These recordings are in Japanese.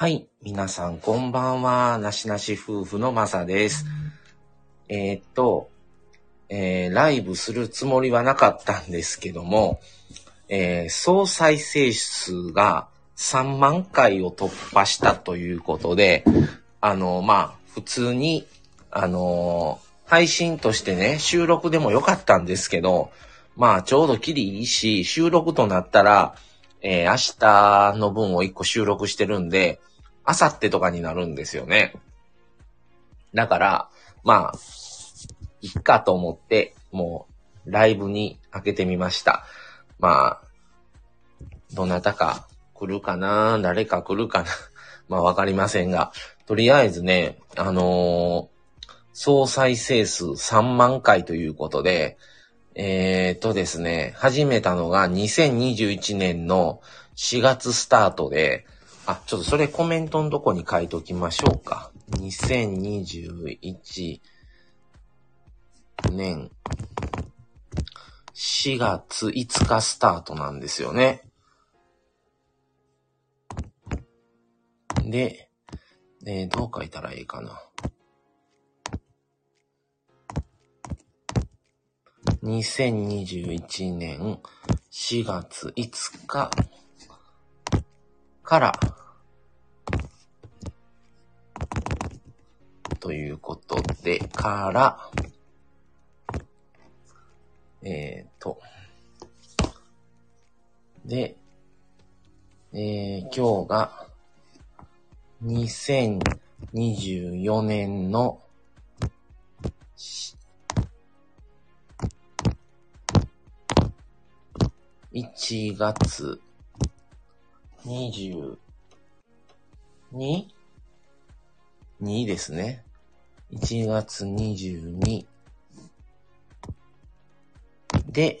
はい。皆さん、こんばんは。なしなし夫婦のまさです。ライブするつもりはなかったんですけども、総再生数が3万回を突破したということで、普通に、配信としてね、収録でもよかったんですけど、ちょうどきりいいし、収録となったら、明日の分を1個収録してるんで、明後日とかになるんですよね。だから、いっかと思って、もう、ライブに開けてみました。どなたか来るかな、誰か来るかな、わかりませんが、とりあえずね、総再生数3万回ということで、ですね、始めたのが2021年の4月スタートで、ちょっとそれコメントのとこに書いときましょうか。2021年4月5日スタートなんですよね。で、どう書いたらいいかな。2021年4月5日からということで、で、今日が2024年の1月22日ですね。1月22で、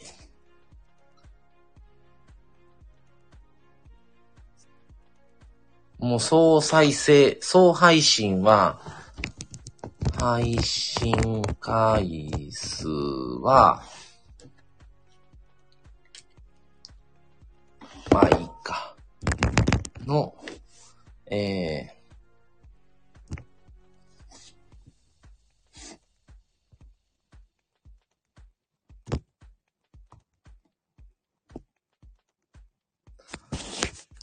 もう総配信は、配信回数は、いいか。の、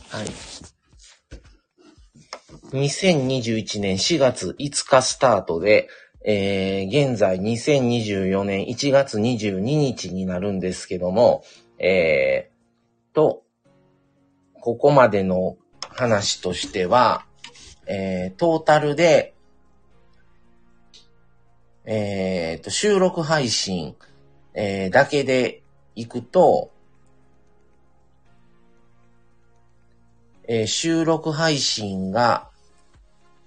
はい。2021年4月5日スタートで、現在2024年1月22日になるんですけども、ここまでの話としては、トータルで、収録配信、だけでいくと、収録配信が、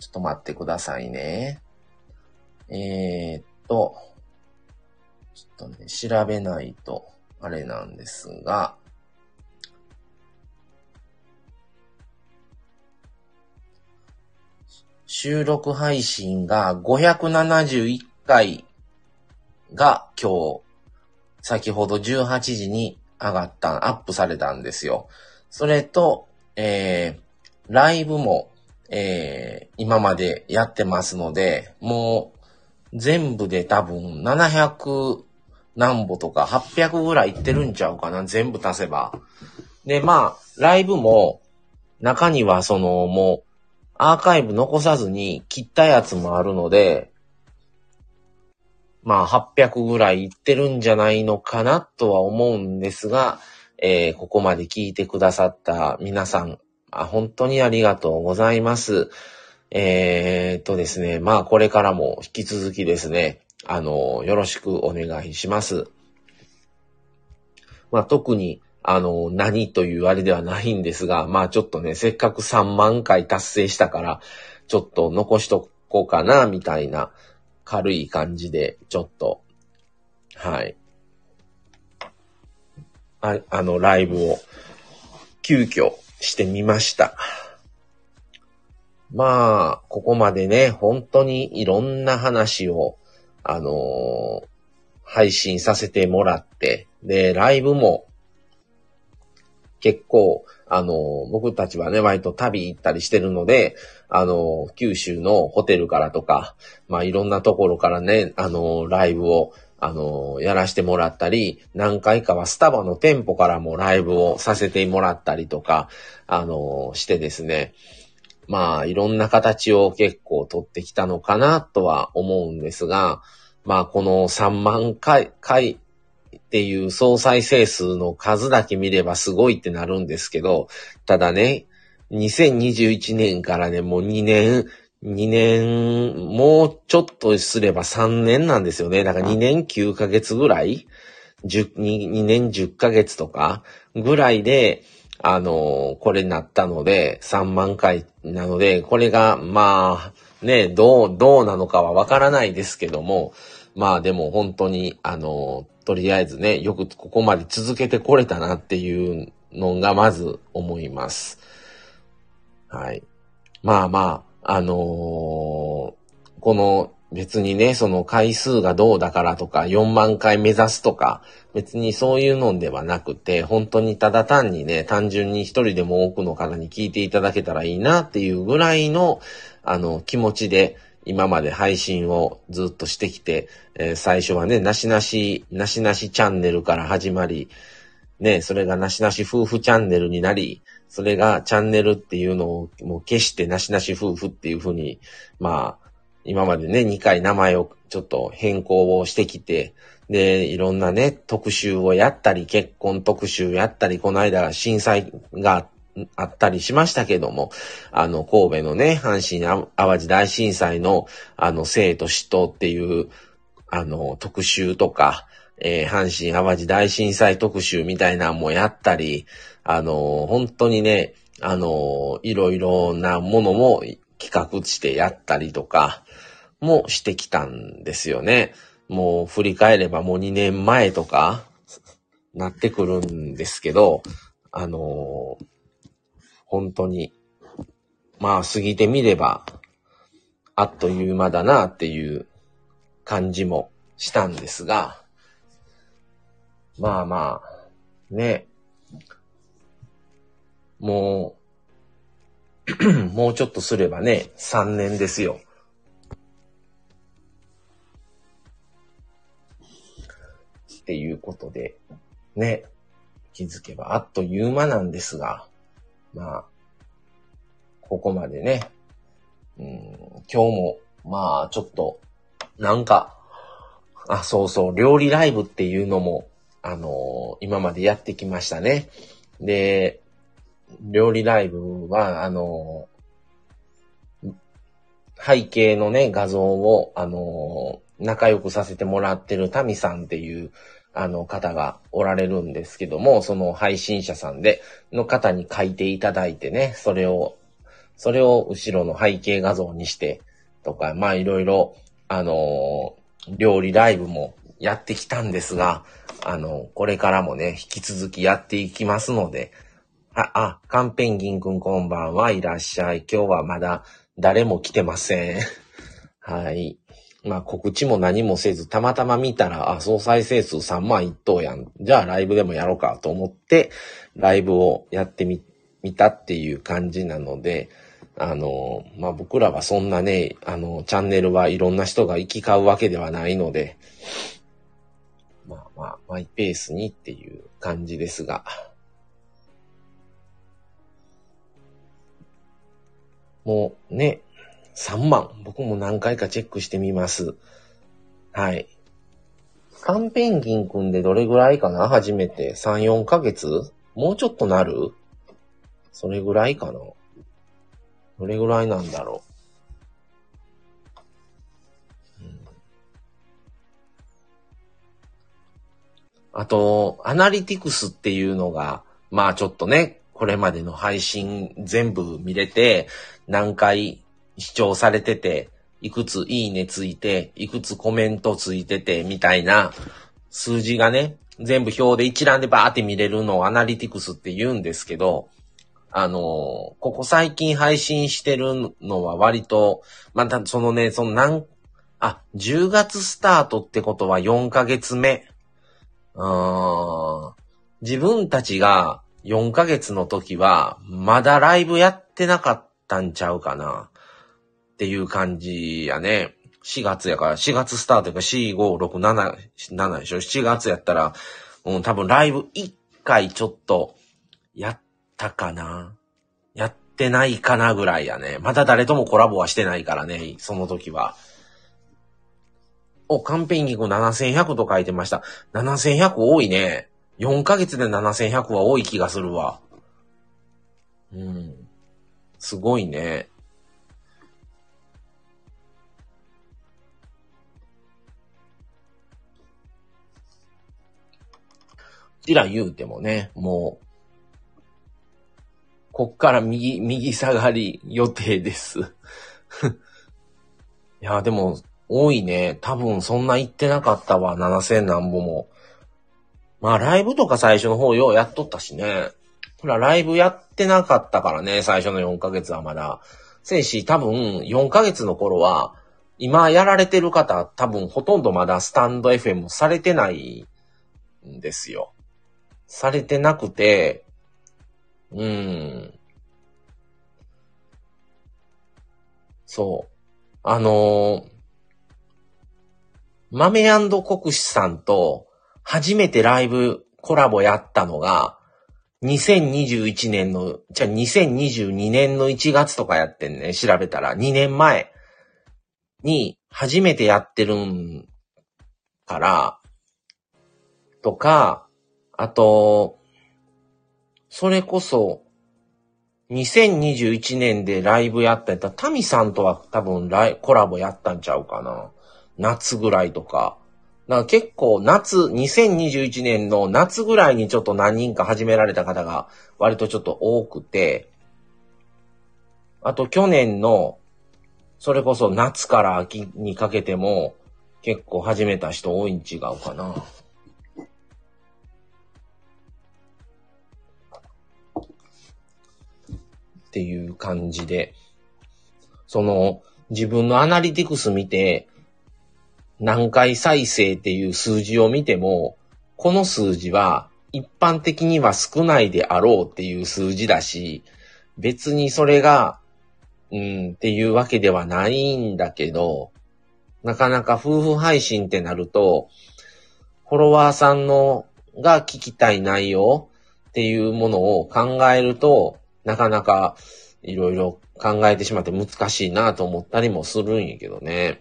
ちょっと待ってくださいね。ちょっとね、調べないと、あれなんですが、収録配信が571回が今日、先ほど18時にアップされたんですよ。それと、ライブも、今までやってますので、もう全部で多分700何歩とか800ぐらいいってるんちゃうかな、全部足せば。で、ライブも中にはもう、アーカイブ残さずに切ったやつもあるので、800ぐらいいってるんじゃないのかなとは思うんですが、ここまで聞いてくださった皆さん、本当にありがとうございます。ですね、これからも引き続きですね、よろしくお願いします。特に、何というあれではないんですが、ちょっとね、せっかく3万回達成したから、ちょっと残しとこうかな、みたいな軽い感じで、ちょっと、はい。ライブを急遽してみました。ここまでね、本当にいろんな話を、配信させてもらって、で、ライブも、結構、僕たちはね、割と旅行ったりしてるので、九州のホテルからとか、まあ、いろんなところからね、ライブを、やらしてもらったり、何回かはスタバの店舗からもライブをさせてもらったりとか、してですね、まあ、いろんな形を結構取ってきたのかなとは思うんですが、まあ、この3万回っていう総再生数の数だけ見ればすごいってなるんですけど、ただね、2021年からね、もう2年、もうちょっとすれば3年なんですよね。だから2年9ヶ月ぐらい、2年10ヶ月とかぐらいで、これなったので、3万回なので、これが、まあ、ね、どうなのかはわからないですけども、まあでも本当に、とりあえずね、よくここまで続けてこれたなっていうのがまず思います。はい。まあまあ、この、別にね、その回数がどうだからとか、4万回目指すとか、別にそういうのではなくて、本当にただ単にね、単純に一人でも多くの方に聞いていただけたらいいなっていうぐらいの、気持ちで、今まで配信をずっとしてきて、最初はね、なしなしチャンネルから始まり、ね、それがなしなし夫婦チャンネルになり、それがチャンネルっていうのをもう消してなしなし夫婦っていうふうに、まあ、今までね、2回名前をちょっと変更をしてきて、で、いろんなね、特集をやったり、結婚特集やったり、この間震災があったりしましたけども、神戸のね、阪神淡路大震災の、生と死とっていう、特集とか、阪神淡路大震災特集みたいなのもやったり、本当にね、いろいろなものも、企画してやったりとかもしてきたんですよね。もう振り返ればもう2年前とかなってくるんですけど、本当に、まあ過ぎてみればあっという間だなっていう感じもしたんですが、まあまあ、ね、もうちょっとすればね、3年ですよ。っていうことで、ね、気づけばあっという間なんですが、まあ、ここまでね、今日も、まあ、ちょっと、なんか、あ、そうそう、料理ライブっていうのも、今までやってきましたね。で、料理ライブは、背景のね、画像を、仲良くさせてもらってるタミさんっていう、方がおられるんですけども、その配信者さんで、の方に書いていただいてね、それを後ろの背景画像にして、とか、まあいろいろ、料理ライブもやってきたんですが、これからもね、引き続きやっていきますので、カンペンギンくんこんばんは、いらっしゃい。今日はまだ誰も来てません。はい。まあ告知も何もせず、たまたま見たら、総再生数3万1等やん。じゃあライブでもやろうかと思って、ライブをやってみたっていう感じなので、まあ僕らはそんなね、チャンネルはいろんな人が行き交うわけではないので、まあまあ、マイペースにっていう感じですが、もうね、3万。僕も何回かチェックしてみます。はい。カンペンギンくんでどれぐらいかな？初めて。3、4ヶ月？もうちょっとなる？それぐらいかな？どれぐらいなんだろう。あと、アナリティクスっていうのが、まあちょっとね、これまでの配信全部見れて、何回視聴されてて、いくついいねついて、いくつコメントついてて、みたいな数字がね、全部表で一覧でバーって見れるのをアナリティクスって言うんですけど、ここ最近配信してるのは割と、またそのね、10月スタートってことは4ヶ月目。自分たちが、4ヶ月の時は、まだライブやってなかったんちゃうかなっていう感じやね。4月やから、4月スタートやから、4、5、6、7、7でしょ。7月やったら、多分ライブ1回ちょっと、やったかな。やってないかなぐらいやね。まだ誰ともコラボはしてないからね、その時は。カンペンギン7100と書いてました。7100多いね。4ヶ月で7100は多い気がするわ。うん。すごいね。うちら言うてもね、もう、こっから右下がり予定です。いや、でも、多いね。多分そんな言ってなかったわ。7000何本も。まあライブとか最初の方ようやっとったしね。ほらライブやってなかったからね。最初の4ヶ月はまだ。せいし多分4ヶ月の頃は今やられてる方多分ほとんどまだスタンド FM されてないんですよ。されてなくて、そう。マメ&国士さんと初めてライブコラボやったのが2022年の1月とかやってんね。調べたら2年前に初めてやってるんからとか、あとそれこそ2021年でライブやったやったらタミさんとは多分コラボやったんちゃうかな。夏ぐらいとか。だから結構2021年の夏ぐらいにちょっと何人か始められた方が割とちょっと多くて、あと去年の、それこそ夏から秋にかけても結構始めた人多いん違うかな。っていう感じで、自分のアナリティクス見て、何回再生っていう数字を見ても、この数字は一般的には少ないであろうっていう数字だし、別にそれが、っていうわけではないんだけど、なかなか夫婦配信ってなると、フォロワーさんが聞きたい内容っていうものを考えると、なかなかいろいろ考えてしまって難しいなと思ったりもするんやけどね。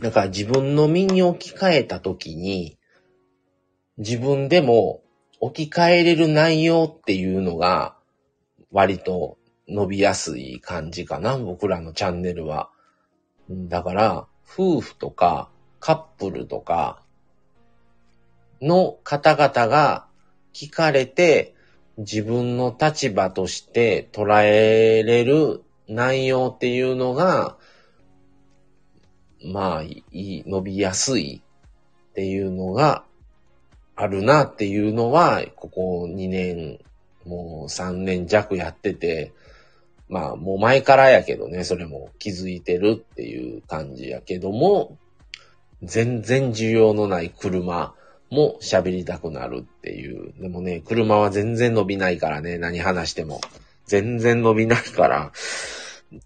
だから自分の身に置き換えたときに、自分でも置き換えれる内容っていうのが割と伸びやすい感じかな、僕らのチャンネルは。だから夫婦とかカップルとかの方々が聞かれて自分の立場として捉えれる内容っていうのがまあ、伸びやすいっていうのがあるなっていうのは、ここ2年、もう3年弱やってて、まあもう前からやけどね、それも気づいてるっていう感じやけども、全然需要のない車も喋りたくなるっていう。でもね、車は全然伸びないからね、何話しても。全然伸びないから、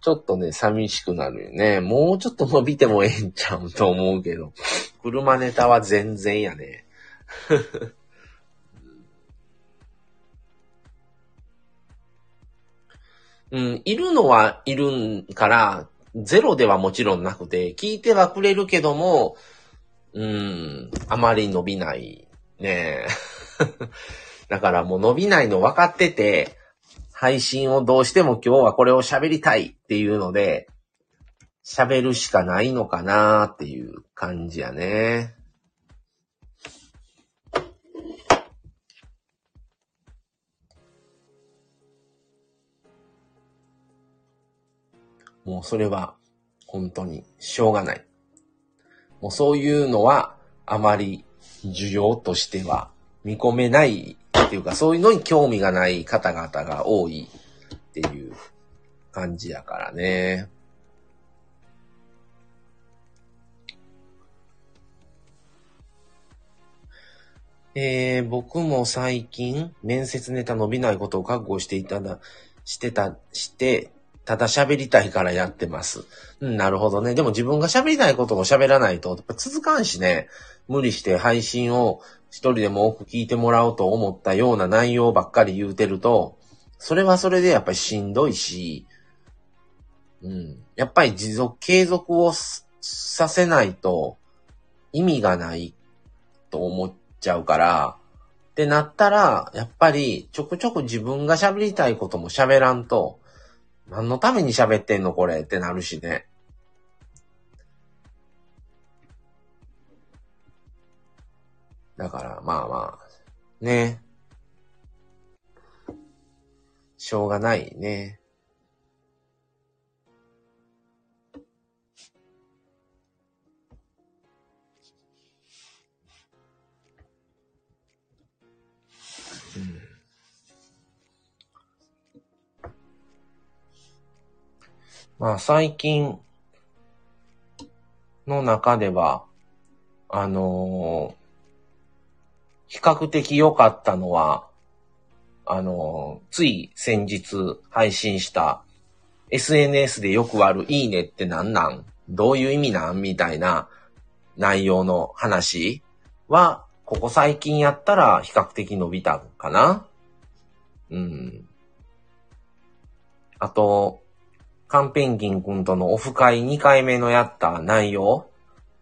ちょっとね、寂しくなるよね。もうちょっと伸びてもええんちゃうと思うけど。車ネタは全然やね。いるのはいるから、ゼロではもちろんなくて、聞いてはくれるけども、あまり伸びないね。だからもう伸びないの分かってて、配信をどうしても今日はこれを喋りたいっていうので、喋るしかないのかなーっていう感じやね。もうそれは本当にしょうがない。もうそういうのはあまり需要としては見込めない。っていうかそういうのに興味がない方々が多いっていう感じやからね。僕も最近、面接ネタ伸びないことを覚悟してただ喋りたいからやってます。うん、なるほどね。でも自分が喋りたいことを喋らないと、やっぱ続かんしね、無理して配信を一人でも多く聞いてもらおうと思ったような内容ばっかり言うてると、それはそれでやっぱりしんどいし、うん、やっぱり継続をさせないと意味がないと思っちゃうから、ってなったら、やっぱりちょくちょく自分が喋りたいことも喋らんと、何のために喋ってんのこれってなるしね。だからまあね、しょうがないね。うん。まあ最近の中では、比較的良かったのは、つい先日配信した SNS でよくあるいいねってなんなん?どういう意味なん?みたいな内容の話は、ここ最近やったら比較的伸びたかな?うん。あと、カンペンギンくんとのオフ会2回目のやった内容、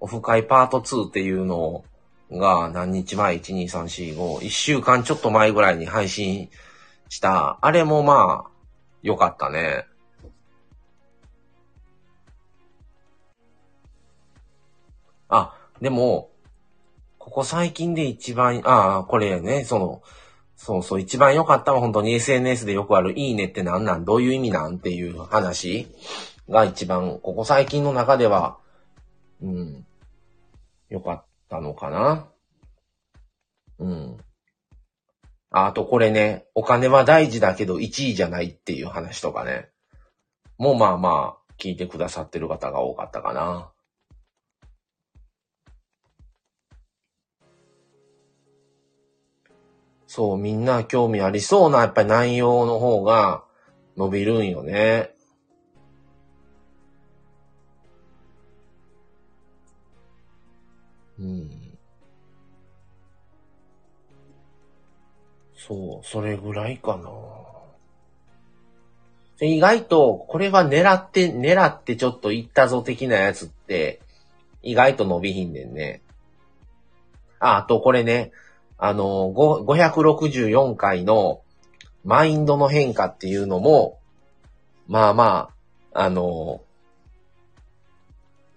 オフ会パート2っていうのが何日前 ?1、2、3、4、5、1週間ちょっと前ぐらいに配信した。あれもまあ、良かったね。あ、でも、ここ最近で一番、これね、そう、一番良かったのは本当に SNS でよくあるいいねってなんなんどういう意味なんっていう話が一番、ここ最近の中では、うん、良かったのかな。うん。あとこれね、お金は大事だけど1位じゃないっていう話とかね。もうまあ、聞いてくださってる方が多かったかな。そう、みんな興味ありそうな、やっぱり内容の方が伸びるんよね。うん。そう、それぐらいかな。意外と、これは狙ってちょっといったぞ的なやつって、意外と伸びひんねんね。あとこれね。564回のマインドの変化っていうのも、まあ、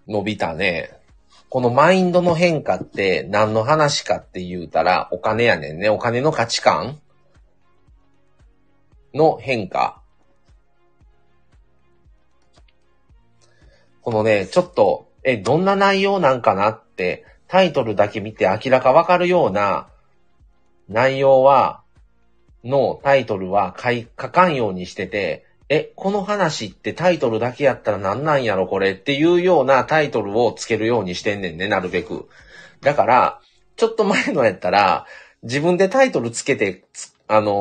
伸びたね。このマインドの変化って何の話かって言うたらお金やねんね。お金の価値観の変化。このね、ちょっと、どんな内容なんかなってタイトルだけ見て明らかわかるような内容のタイトルは書かんようにしてて、この話ってタイトルだけやったらなんなんやろこれっていうようなタイトルをつけるようにしてんねんね、なるべく。だから、ちょっと前のやったら、自分でタイトルつけて、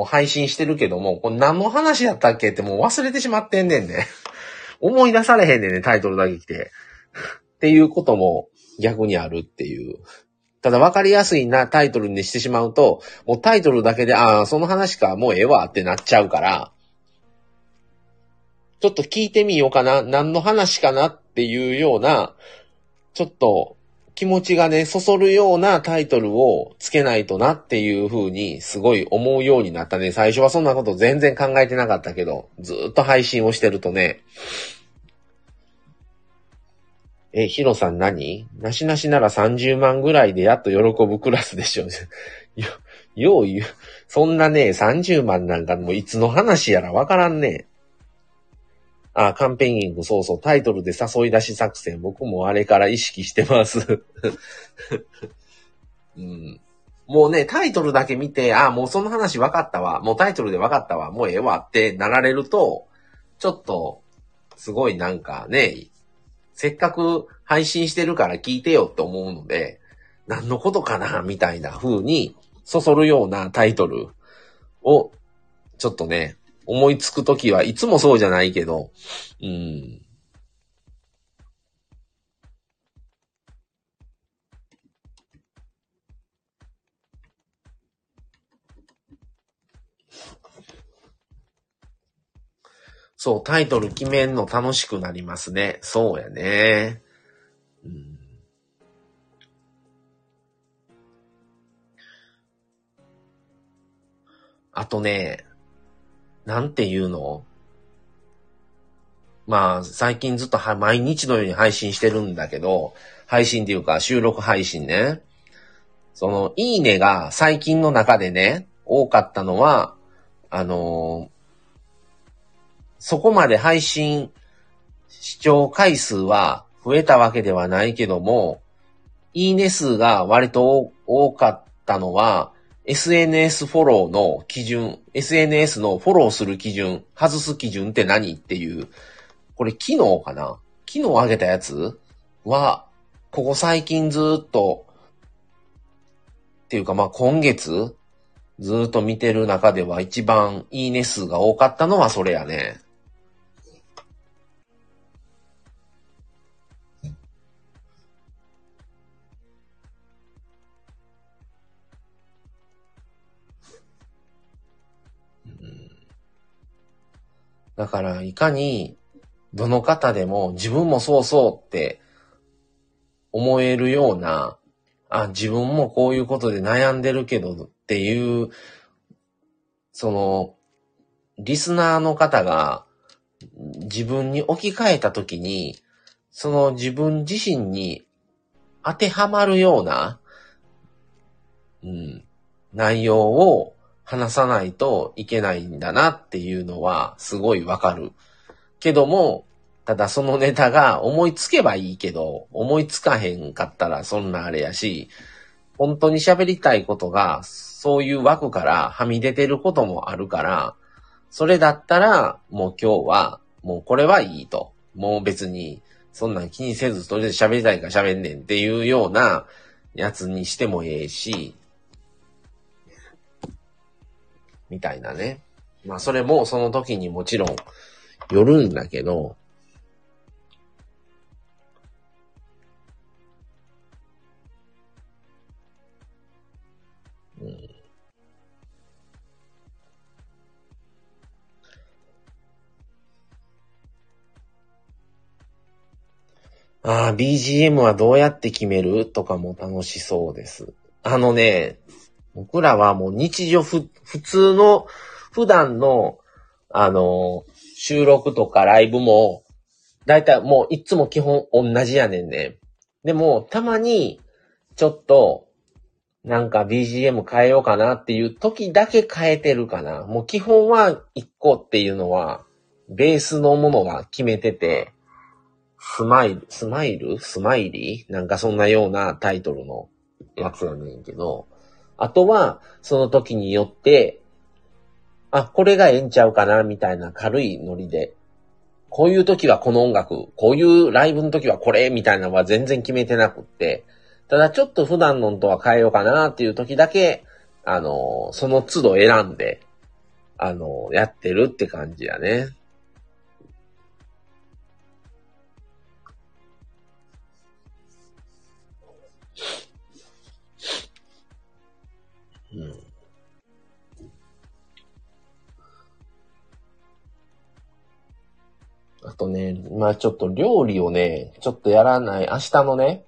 配信してるけども、これ何の話やったっけってもう忘れてしまってんねんね。思い出されへんねんね、タイトルだけ来て。っていうことも逆にあるっていう。ただ分かりやすいなタイトルにしてしまうと、もうタイトルだけで、その話か、もうええわってなっちゃうから、ちょっと聞いてみようかな、何の話かなっていうような、ちょっと気持ちがね、そそるようなタイトルをつけないとなっていう風に、すごい思うようになったね。最初はそんなこと全然考えてなかったけど、ずーっと配信をしてるとね、ヒロさん何?なしなしなら30万ぐらいでやっと喜ぶクラスでしょ。よう言う。そんなね、30万なんかもういつの話やらわからんね。カンペンギング、そう、タイトルで誘い出し作戦。僕もあれから意識してます。うん、もうね、タイトルだけ見て、もうその話わかったわ。もうタイトルでわかったわ。もうええわってなられると、ちょっと、すごいなんかね、せっかく配信してるから聞いてよって思うので、何のことかなみたいな風にそそるようなタイトルを、ちょっとね、思いつくときはいつもそうじゃないけど、そう、タイトル決めんの楽しくなりますね。そうやね。あとね、なんていうの？まあ、最近ずっと毎日のように配信してるんだけど、配信っていうか収録配信ね。その、いいねが最近の中でね、多かったのは、そこまで配信視聴回数は増えたわけではないけども、いいね数が割と多かったのは、SNS フォローの基準、SNS のフォローする基準、外す基準って何っていう、これ昨日かな？昨日上げたやつは、ここ最近ずーっと、っていうかまあ今月、ずーっと見てる中では一番いいね数が多かったのはそれやね。だから、いかに、どの方でも、自分もそうそうって、思えるような、あ、自分もこういうことで悩んでるけどっていう、その、リスナーの方が、自分に置き換えたときに、その自分自身に当てはまるような、内容を、話さないといけないんだなっていうのはすごいわかる。けども、ただそのネタが思いつけばいいけど、思いつかへんかったらそんなあれやし、本当に喋りたいことがそういう枠からはみ出てることもあるから、それだったらもう今日はもうこれはいいと。もう別にそんなん気にせずとりあえず喋りたいから喋んねんっていうようなやつにしてもええし、みたいなね。まあそれもその時にもちろんよるんだけど、ああ BGM はどうやって決めるとかも楽しそうです。あのね。僕らはもう日常普通の普段の収録とかライブもだいたいもういつも基本同じやねんね。でもたまにちょっとなんか BGM 変えようかなっていう時だけ変えてるかな。もう基本は1個っていうのはベースのものが決めてて、スマイリーなんかそんなようなタイトルのやつやねんけど、あとは、その時によって、あ、これがええんちゃうかな、みたいな軽いノリで、こういう時はこの音楽、こういうライブの時はこれ、みたいなのは全然決めてなくって、ただちょっと普段のとは変えようかな、っていう時だけ、その都度選んで、やってるって感じやね。あとね、まぁ、ちょっと料理をね、ちょっとやらない、明日のね、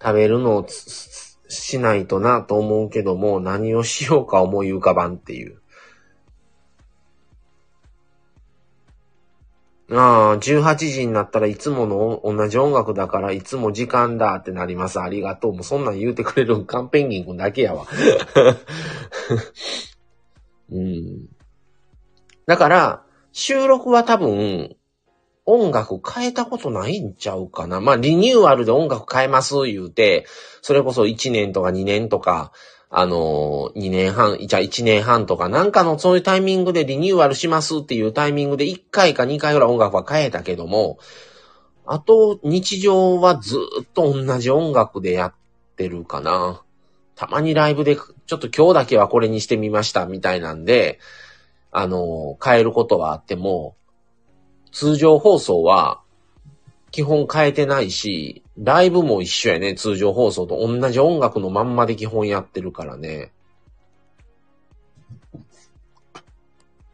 食べるのをしないとなと思うけども、何をしようか思い浮かばんっていう。ああ、18時になったらいつもの同じ音楽だからいつも時間だってなります。ありがとう。もうそんなん言うてくれるカンペンギン君だけやわ。だから、収録は多分、音楽変えたことないんちゃうかな。まあ、リニューアルで音楽変えます言うて、それこそ1年とか2年とか、1年半とかなんかのそういうタイミングでリニューアルしますっていうタイミングで1回か2回ぐらい音楽は変えたけども、あと日常はずっと同じ音楽でやってるかな。たまにライブで、ちょっと今日だけはこれにしてみましたみたいなんで、変えることはあっても、通常放送は基本変えてないし、ライブも一緒やね。通常放送と同じ音楽のまんまで基本やってるからね。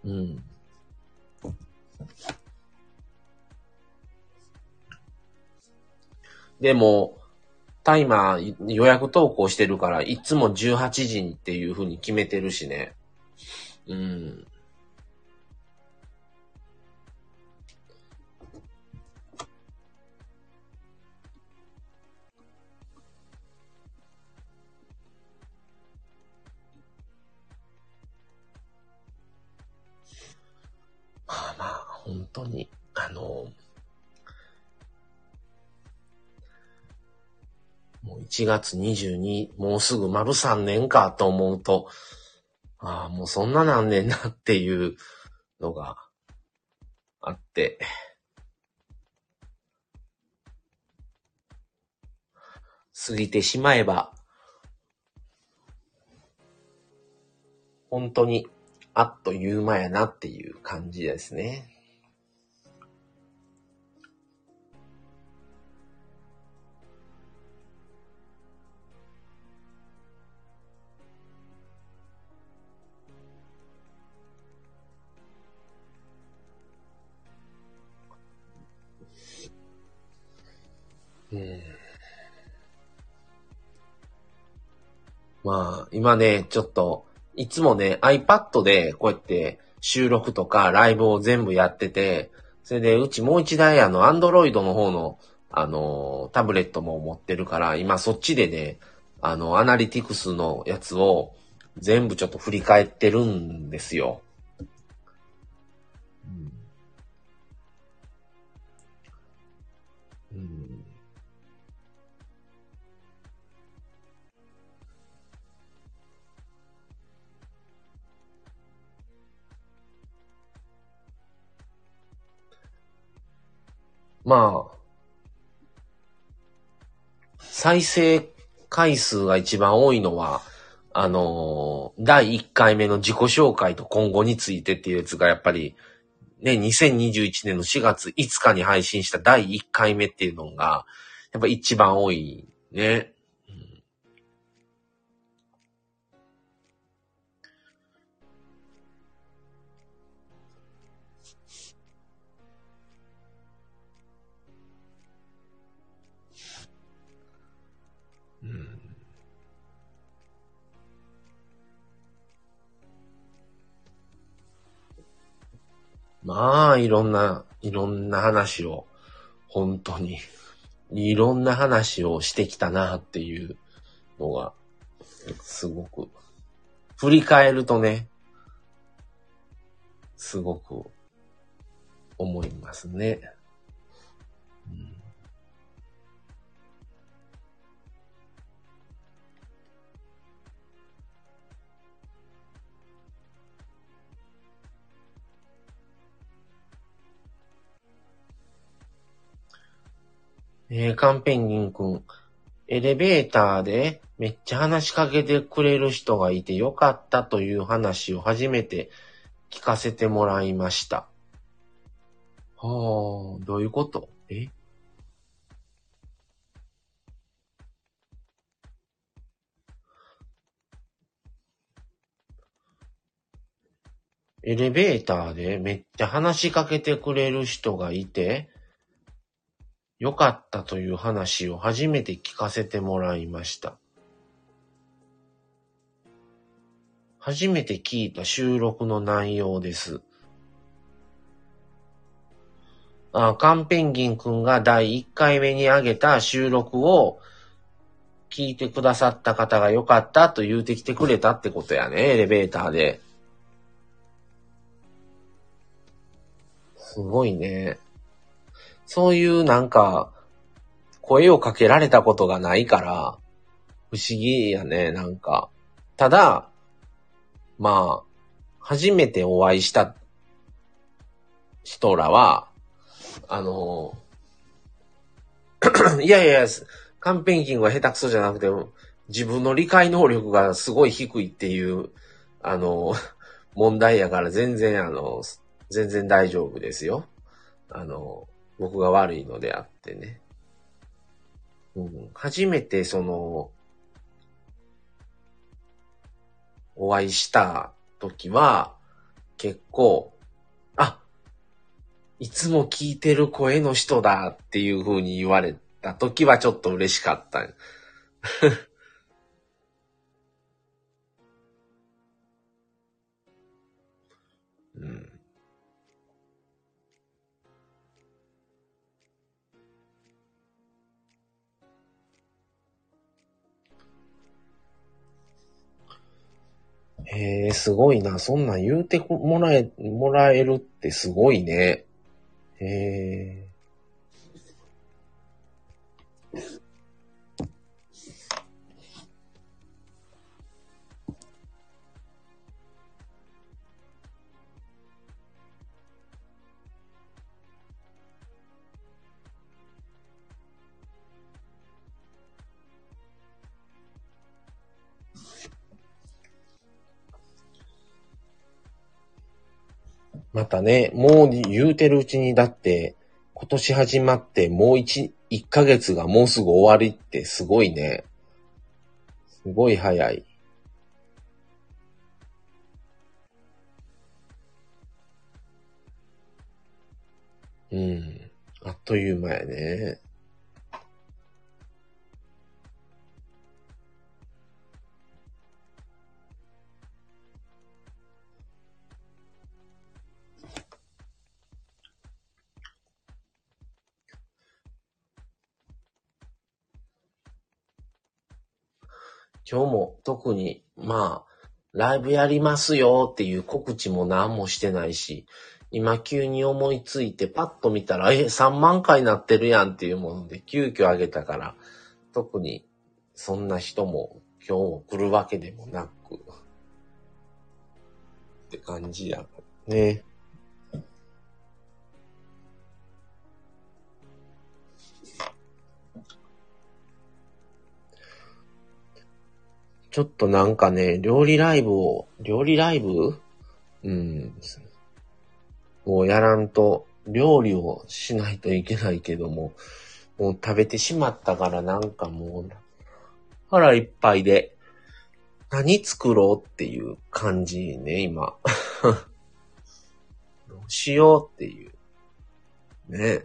うん。でも、タイマー予約投稿してるから、いつも18時にっていう風に決めてるしね。うん。まあまあ、本当に、もう1月22、もうすぐ丸3年かと思うと、ああ、もうそんななんねんなっていうのがあって。過ぎてしまえば、本当にあっという間やなっていう感じですね。まあ、今ね、ちょっと、いつもね、iPad でこうやって収録とかライブを全部やってて、それでうちもう一台Android の方の、タブレットも持ってるから、今そっちでね、アナリティクスのやつを全部ちょっと振り返ってるんですよ。まあ、再生回数が一番多いのは、第1回目の自己紹介と今後についてっていうやつがやっぱり、ね、2021年の4月5日に配信した第1回目っていうのが、やっぱ一番多いね。まあ、いろんな話を、本当に、いろんな話をしてきたなっていうのが、すごく、振り返るとね、すごく思いますね。カンペンギンくん、エレベーターでめっちゃ話しかけてくれる人がいてよかったという話を初めて聞かせてもらいました。はあ、どういうこと？エレベーターでめっちゃ話しかけてくれる人がいて、良かったという話を初めて聞かせてもらいました。初めて聞いた収録の内容です。カンペンギンくんが第1回目に上げた収録を聞いてくださった方が良かったと言うてきてくれたってことやね、エレベーターで。すごいね。そういうなんか、声をかけられたことがないから、不思議やね、なんか。ただ、まあ、初めてお会いした人らは、いやいや、カンペンギンは下手くそじゃなくて、自分の理解能力がすごい低いっていう、問題やから全然大丈夫ですよ。僕が悪いのであってね。うん、初めてお会いした時は、結構、あ、いつも聞いてる声の人だっていう風に言われた時はちょっと嬉しかった。うん、へえ、すごいな。そんなん言うてもらえるってすごいね。へえ。またね、もう言うてるうちに、だって今年始まってもう1ヶ月がもうすぐ終わりってすごいね。すごい早い。うん。あっという間やね。今日も特に、まあ、ライブやりますよっていう告知も何もしてないし、今急に思いついてパッと見たら、3万回なってるやんっていうもので急遽上げたから、特にそんな人も今日も来るわけでもなく、って感じやね。ちょっとなんかね、料理ライブをやらんと、料理をしないといけないけども、もう食べてしまったからなんかもう、腹いっぱいで、何作ろうっていう感じね、今。どうしようっていう。ね。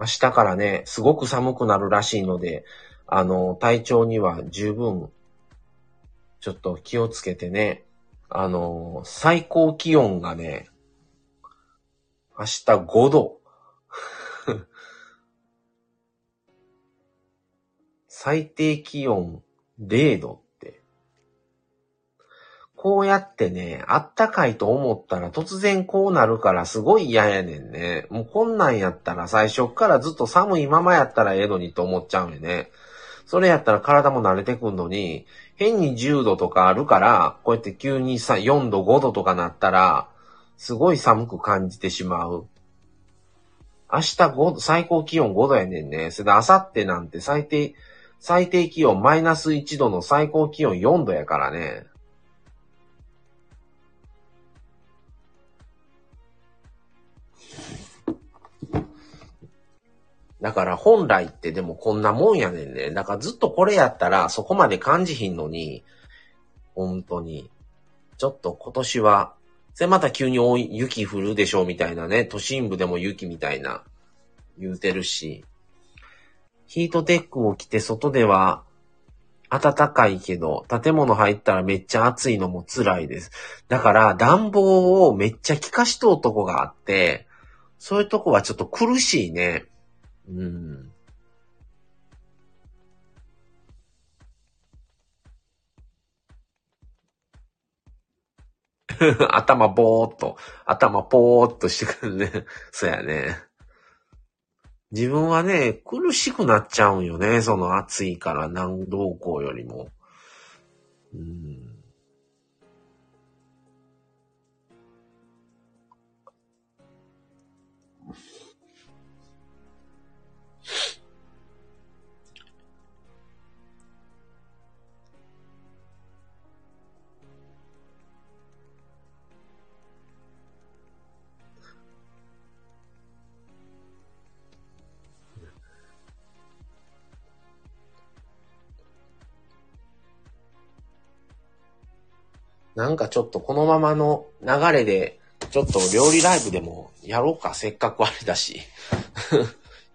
明日からね、すごく寒くなるらしいので、体調には十分、ちょっと気をつけてね、最高気温がね、明日5度。最低気温0度って。こうやってね、あったかいと思ったら突然こうなるからすごい嫌やねんね。もうこんなんやったら最初からずっと寒いままやったらええのにと思っちゃうよね。それやったら体も慣れてくんのに、変に10度とかあるから、こうやって急にさ、4度5度とかなったら、すごい寒く感じてしまう。明日5度、最高気温5度やねんね。それで明後日なんて最低気温-1度の最高気温4度やからね。だから本来ってでもこんなもんやねんね。だからずっとこれやったらそこまで感じひんのに、本当に。ちょっと今年は、それまた急に雪降るでしょうみたいなね。都心部でも雪みたいな言うてるし。ヒートテックを着て外では暖かいけど、建物入ったらめっちゃ暑いのも辛いです。だから暖房をめっちゃ効かしとうとこがあって、そういうとこはちょっと苦しいね。うん。頭ポーっとしてくるね。そうやね。自分はね、苦しくなっちゃうんよね。その暑いから何度こうよりも。なんかちょっとこのままの流れで、ちょっと料理ライブでもやろうか、せっかくあれだし。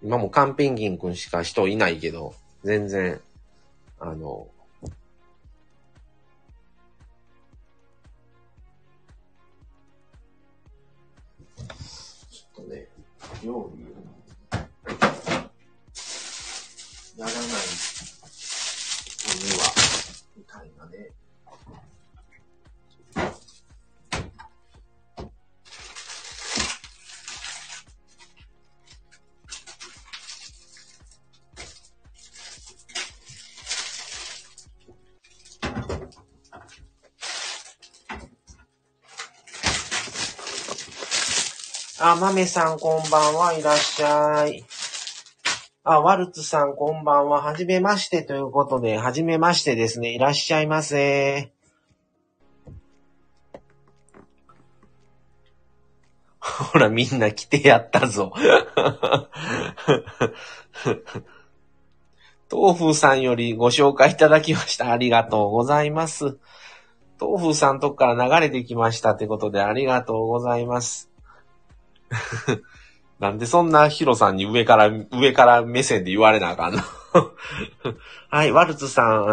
今もカンペンギンくんしか人いないけど、全然、ちょっとね、料理やらないには、みたいなね。あ、まめさんこんばんは、いらっしゃい。あ、ワルツさんこんばんは、はじめましてということで、はじめましてですね、いらっしゃいませ。ほら、みんな来てやったぞ。豆腐さんよりご紹介いただきました。ありがとうございます。豆腐さんとこから流れてきましたということで、ありがとうございます。なんでそんなヒロさんに上から目線で言われなあかんの。はい、ワルツさん、フ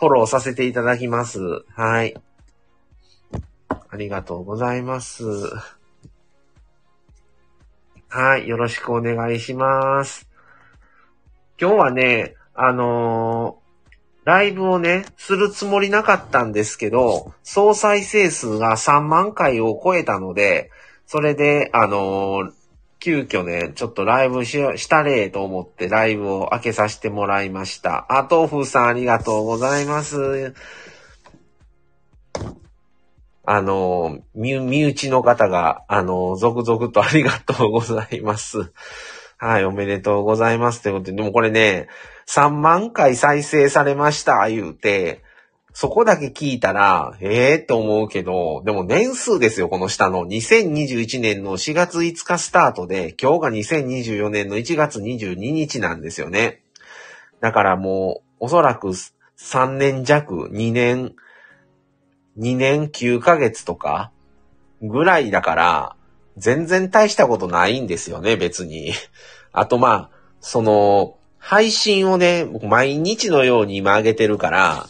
ォローさせていただきます。はい。ありがとうございます。はい、よろしくお願いします。今日はね、ライブをね、するつもりなかったんですけど、総再生数が3万回を超えたので、それで、急遽ね、ちょっとライブしたれと思ってライブを開けさせてもらいました。あ、豆腐さんありがとうございます。身内の方が、続々とありがとうございます。はい、おめでとうございます。ということで、でもこれね、3万回再生されました、言うて、そこだけ聞いたら、ええー、と思うけど、でも年数ですよ、この下の。2021年の4月5日スタートで、今日が2024年の1月22日なんですよね。だからもう、おそらく3年弱、2年9ヶ月とか、ぐらいだから、全然大したことないんですよね、別に。あとまあ、その、配信をね、毎日のように今上げてるから、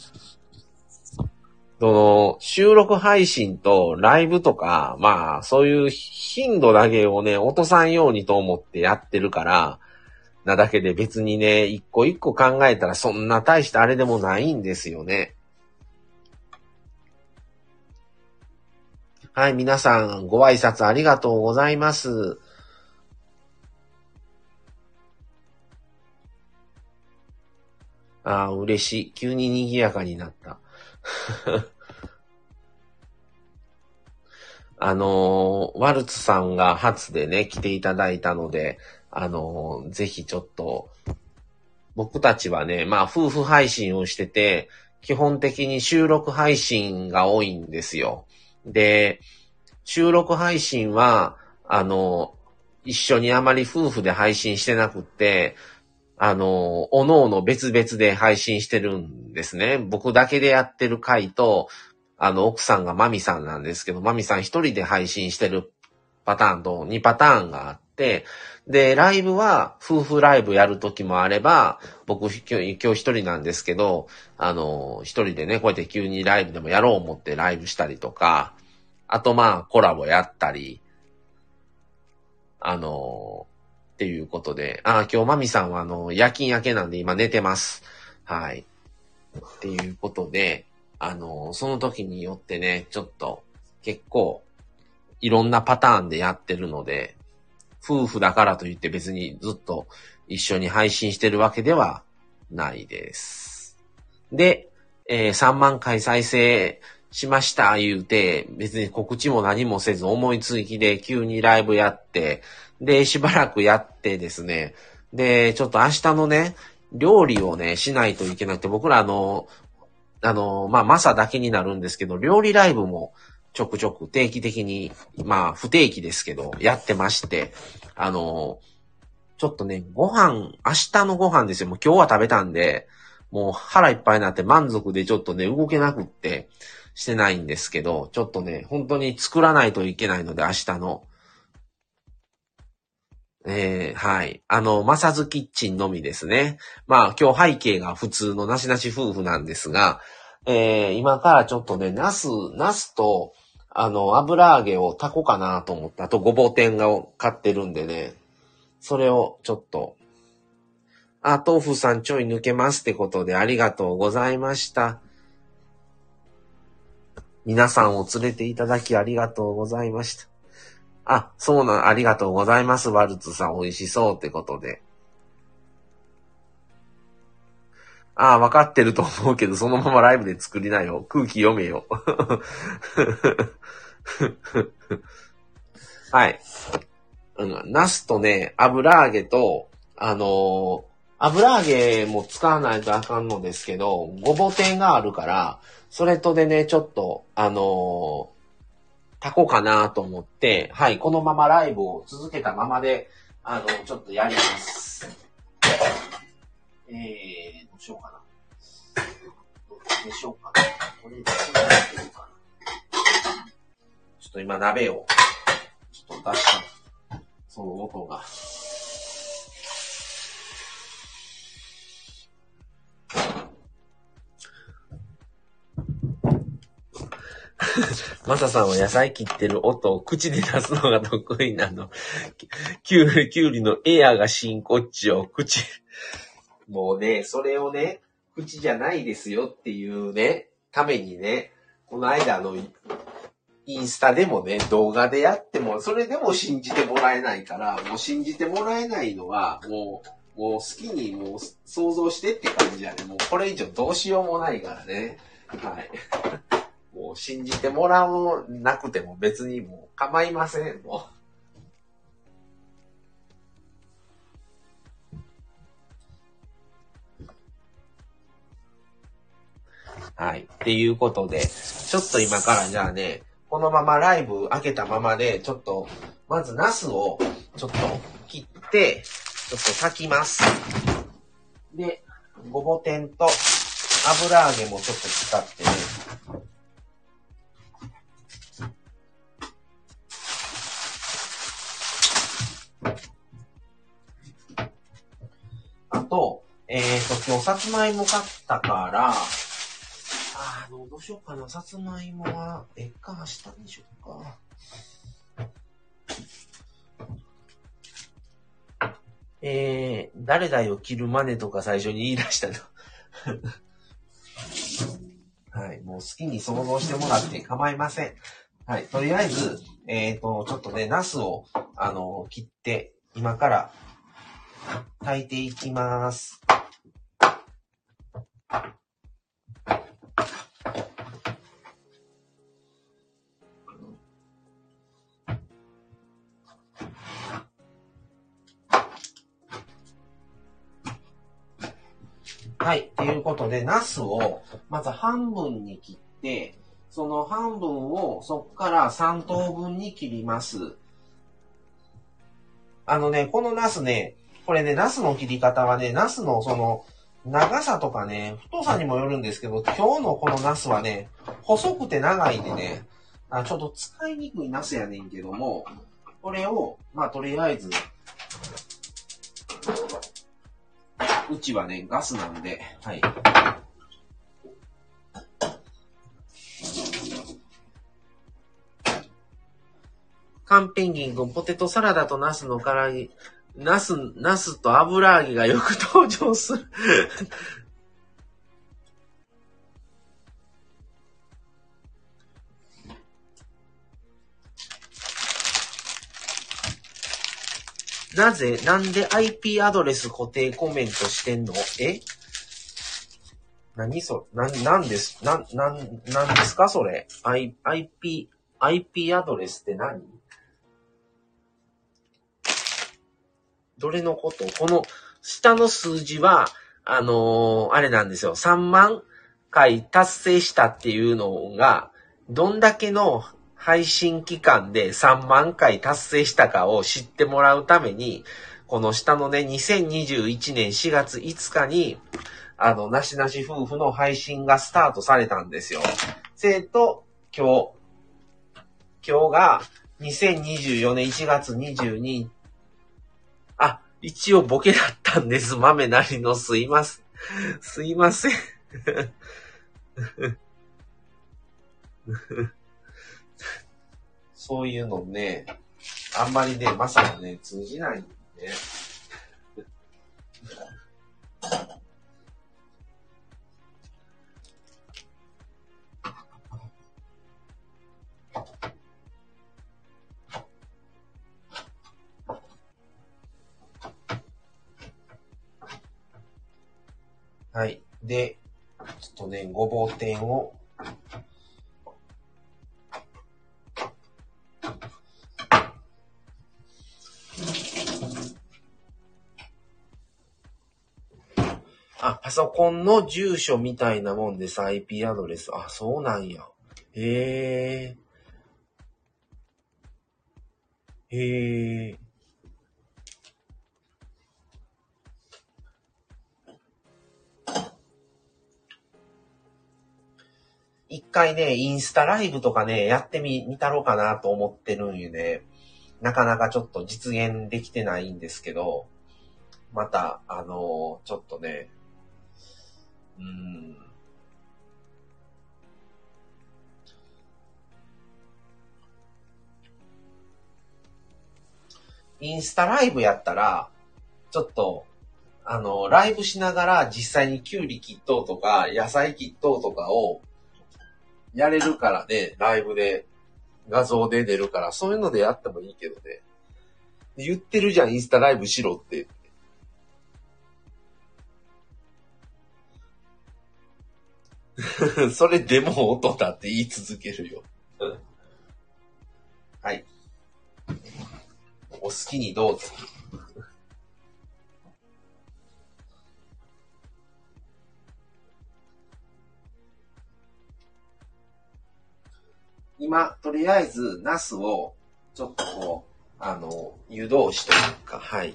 その、収録配信とライブとか、まあ、そういう頻度だけをね、落とさんようにと思ってやってるから、なだけで別にね、一個一個考えたらそんな大したあれでもないんですよね。はい、皆さんご挨拶ありがとうございます。ああ、嬉しい。急に賑やかになった。ワルツさんが初でね、来ていただいたので、ぜひちょっと、僕たちはね、まあ、夫婦配信をしてて、基本的に収録配信が多いんですよ。で、収録配信は、一緒にあまり夫婦で配信してなくって、おのおの別々で配信してるんですね。僕だけでやってる回と、奥さんがマミさんなんですけど、マミさん一人で配信してるパターンと2パターンがあって、で、ライブは、夫婦ライブやるときもあれば、僕今日一人なんですけど、一人でね、こうやって急にライブでもやろう思ってライブしたりとか、あとまあ、コラボやったり、っていうことで、今日マミさんは夜勤明けなんで今寝てます。はい。っていうことで、その時によってね、ちょっと結構いろんなパターンでやってるので、夫婦だからといって別にずっと一緒に配信してるわけではないです。で、3万回再生しました言うて、別に告知も何もせず思いつきで急にライブやって、で、しばらくやってですね、で、ちょっと明日のね、料理をね、しないといけなくて、僕らまあ、マサだけになるんですけど、料理ライブもちょくちょく定期的に、まあ、不定期ですけど、やってまして、ちょっとね、ご飯、明日のご飯ですよ。もう今日は食べたんで、もう腹いっぱいになって満足でちょっとね、動けなくってしてないんですけど、ちょっとね、本当に作らないといけないので、明日の。はい。マサズキッチンのみですね。まあ、今日背景が普通のなしなし夫婦なんですが、今からちょっとね、ナスと、油揚げをタコかなと思った。あと、ごぼう天を買ってるんでね。それをちょっと。あ、豆腐さんちょい抜けますってことでありがとうございました。皆さんを連れていただきありがとうございました。あ、そうな、ありがとうございます。ワルツさん、美味しそうってことで。ああ、わかってると思うけど、そのままライブで作りなよ。空気読めよ。はい。ナスとね、油揚げと、油揚げも使わないとあかんのですけど、ごぼ天があるから、それとでね、ちょっと、タコかなと思って、はい、このままライブを続けたままで、ちょっとやります。どうしようかな。どうでしょうかな。これどうしようかな。ちょっと今鍋を、ちょっと出した。その音が。マサさんは野菜切ってる音を口で出すのが得意なの。キュウリのエアが真骨頂を口。もうね、それをね、口じゃないですよっていうね、ためにね、この間インスタでもね、動画でやっても、それでも信じてもらえないから、もう信じてもらえないのは、もう好きにもう想像してって感じやね。もうこれ以上どうしようもないからね。はい。もう信じてもらわなくても別にもう構いません。もうはい。っていうことで、ちょっと今からじゃあね、このままライブ開けたままで、ちょっと、まずナスをちょっと切って、ちょっと炊きます。で、ごぼ天と油揚げもちょっと使ってね、今日さつまいも買ったから、どうしようかな。さつまいもは、明日にしようか。誰だよ切る真似とか最初に言い出したの。はい、もう好きに想像してもらって構いません。はい、とりあえず、ちょっとね、ナスを、切って、今から、炊いていきます。はい。ということで、ナスを、まず半分に切って、その半分を、そっから3等分に切ります。このナスね、これね、ナスの切り方はね、ナスのその、長さとかね、太さにもよるんですけど、今日のこのナスはね、細くて長いんでね、ちょっと使いにくいナスやねんけども、これを、まあ、とりあえず、うちはね、ガスなんで、はい。カンペンギン君、ポテトサラダとナスの唐揚げ、ナスと油揚げがよく登場する。なぜ、なんで IP アドレス固定コメントしてんの？え？何それ？なんですかそれ？IP アドレスって何？どれのこと？この下の数字は、あれなんですよ。3万回達成したっていうのが、どんだけの配信期間で3万回達成したかを知ってもらうために、この下のね、2021年4月5日に、なしなし夫婦の配信がスタートされたんですよ。生徒、今日が2024年1月22、あ、一応ボケだったんです。豆なりのすいません。そういうのね、あんまりね、まさにね、通じないんでね。はい。で、ちょっとね、ごぼう天を。あ、パソコンの住所みたいなもんです。IP アドレス。あ、そうなんや。へえ。へえ。一回ね、インスタライブとかね、やってみたろうかなと思ってるんよね。なかなかちょっと実現できてないんですけど、また、ちょっとね、インスタライブやったら、ちょっと、ライブしながら実際にキュウリ切っとうとか、野菜切っとうとかを、やれるからね、ライブで画像で出るから、そういうのでやってもいいけどね。言ってるじゃん、インスタライブしろって。それでも音だって言い続けるよ。はい。お好きにどうぞ。今、とりあえず、ナスを、ちょっとこう、湯通しというか、はい。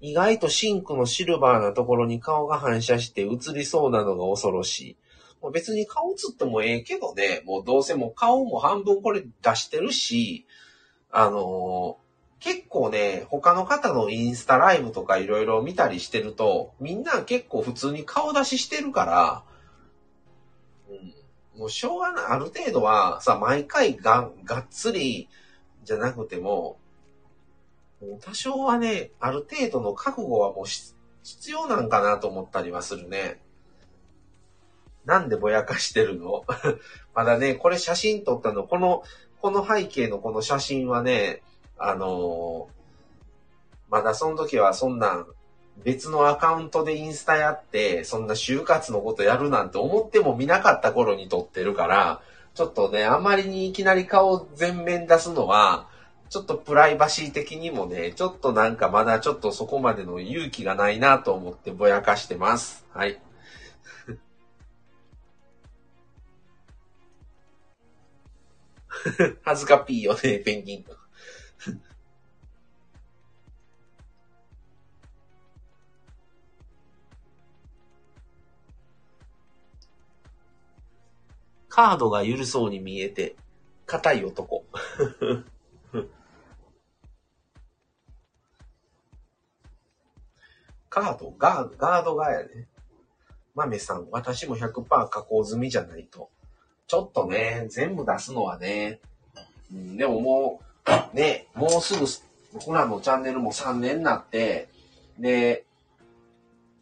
意外とシンクのシルバーなところに顔が反射して映りそうなのが恐ろしい。もう別に顔映ってもええけどね、もうどうせもう顔も半分これ出してるし、結構ね、他の方のインスタライブとかいろいろ見たりしてると、みんな結構普通に顔出ししてるから、もうしょうがない。ある程度はさ、毎回がっつりじゃなくても、多少はね、ある程度の覚悟はもう必要なんかなと思ったりはするね。なんでぼやかしてるの？まだね、これ写真撮ったの、この背景のこの写真はね、まだその時はそんなん、別のアカウントでインスタやって、そんな就活のことやるなんて思っても見なかった頃に撮ってるから、ちょっとね、あまりにいきなり顔全面出すのは、ちょっとプライバシー的にもね、ちょっとなんかまだちょっとそこまでの勇気がないなと思ってぼやかしてます。はい。恥ずかしいよね、ペンギン。カードが緩そうに見えて、硬い男。ガードがやね。マメさん、私も 100% 加工済みじゃないと。ちょっとね、全部出すのはね。でももう、ね、もうすぐ、僕らのチャンネルも3年になって、で、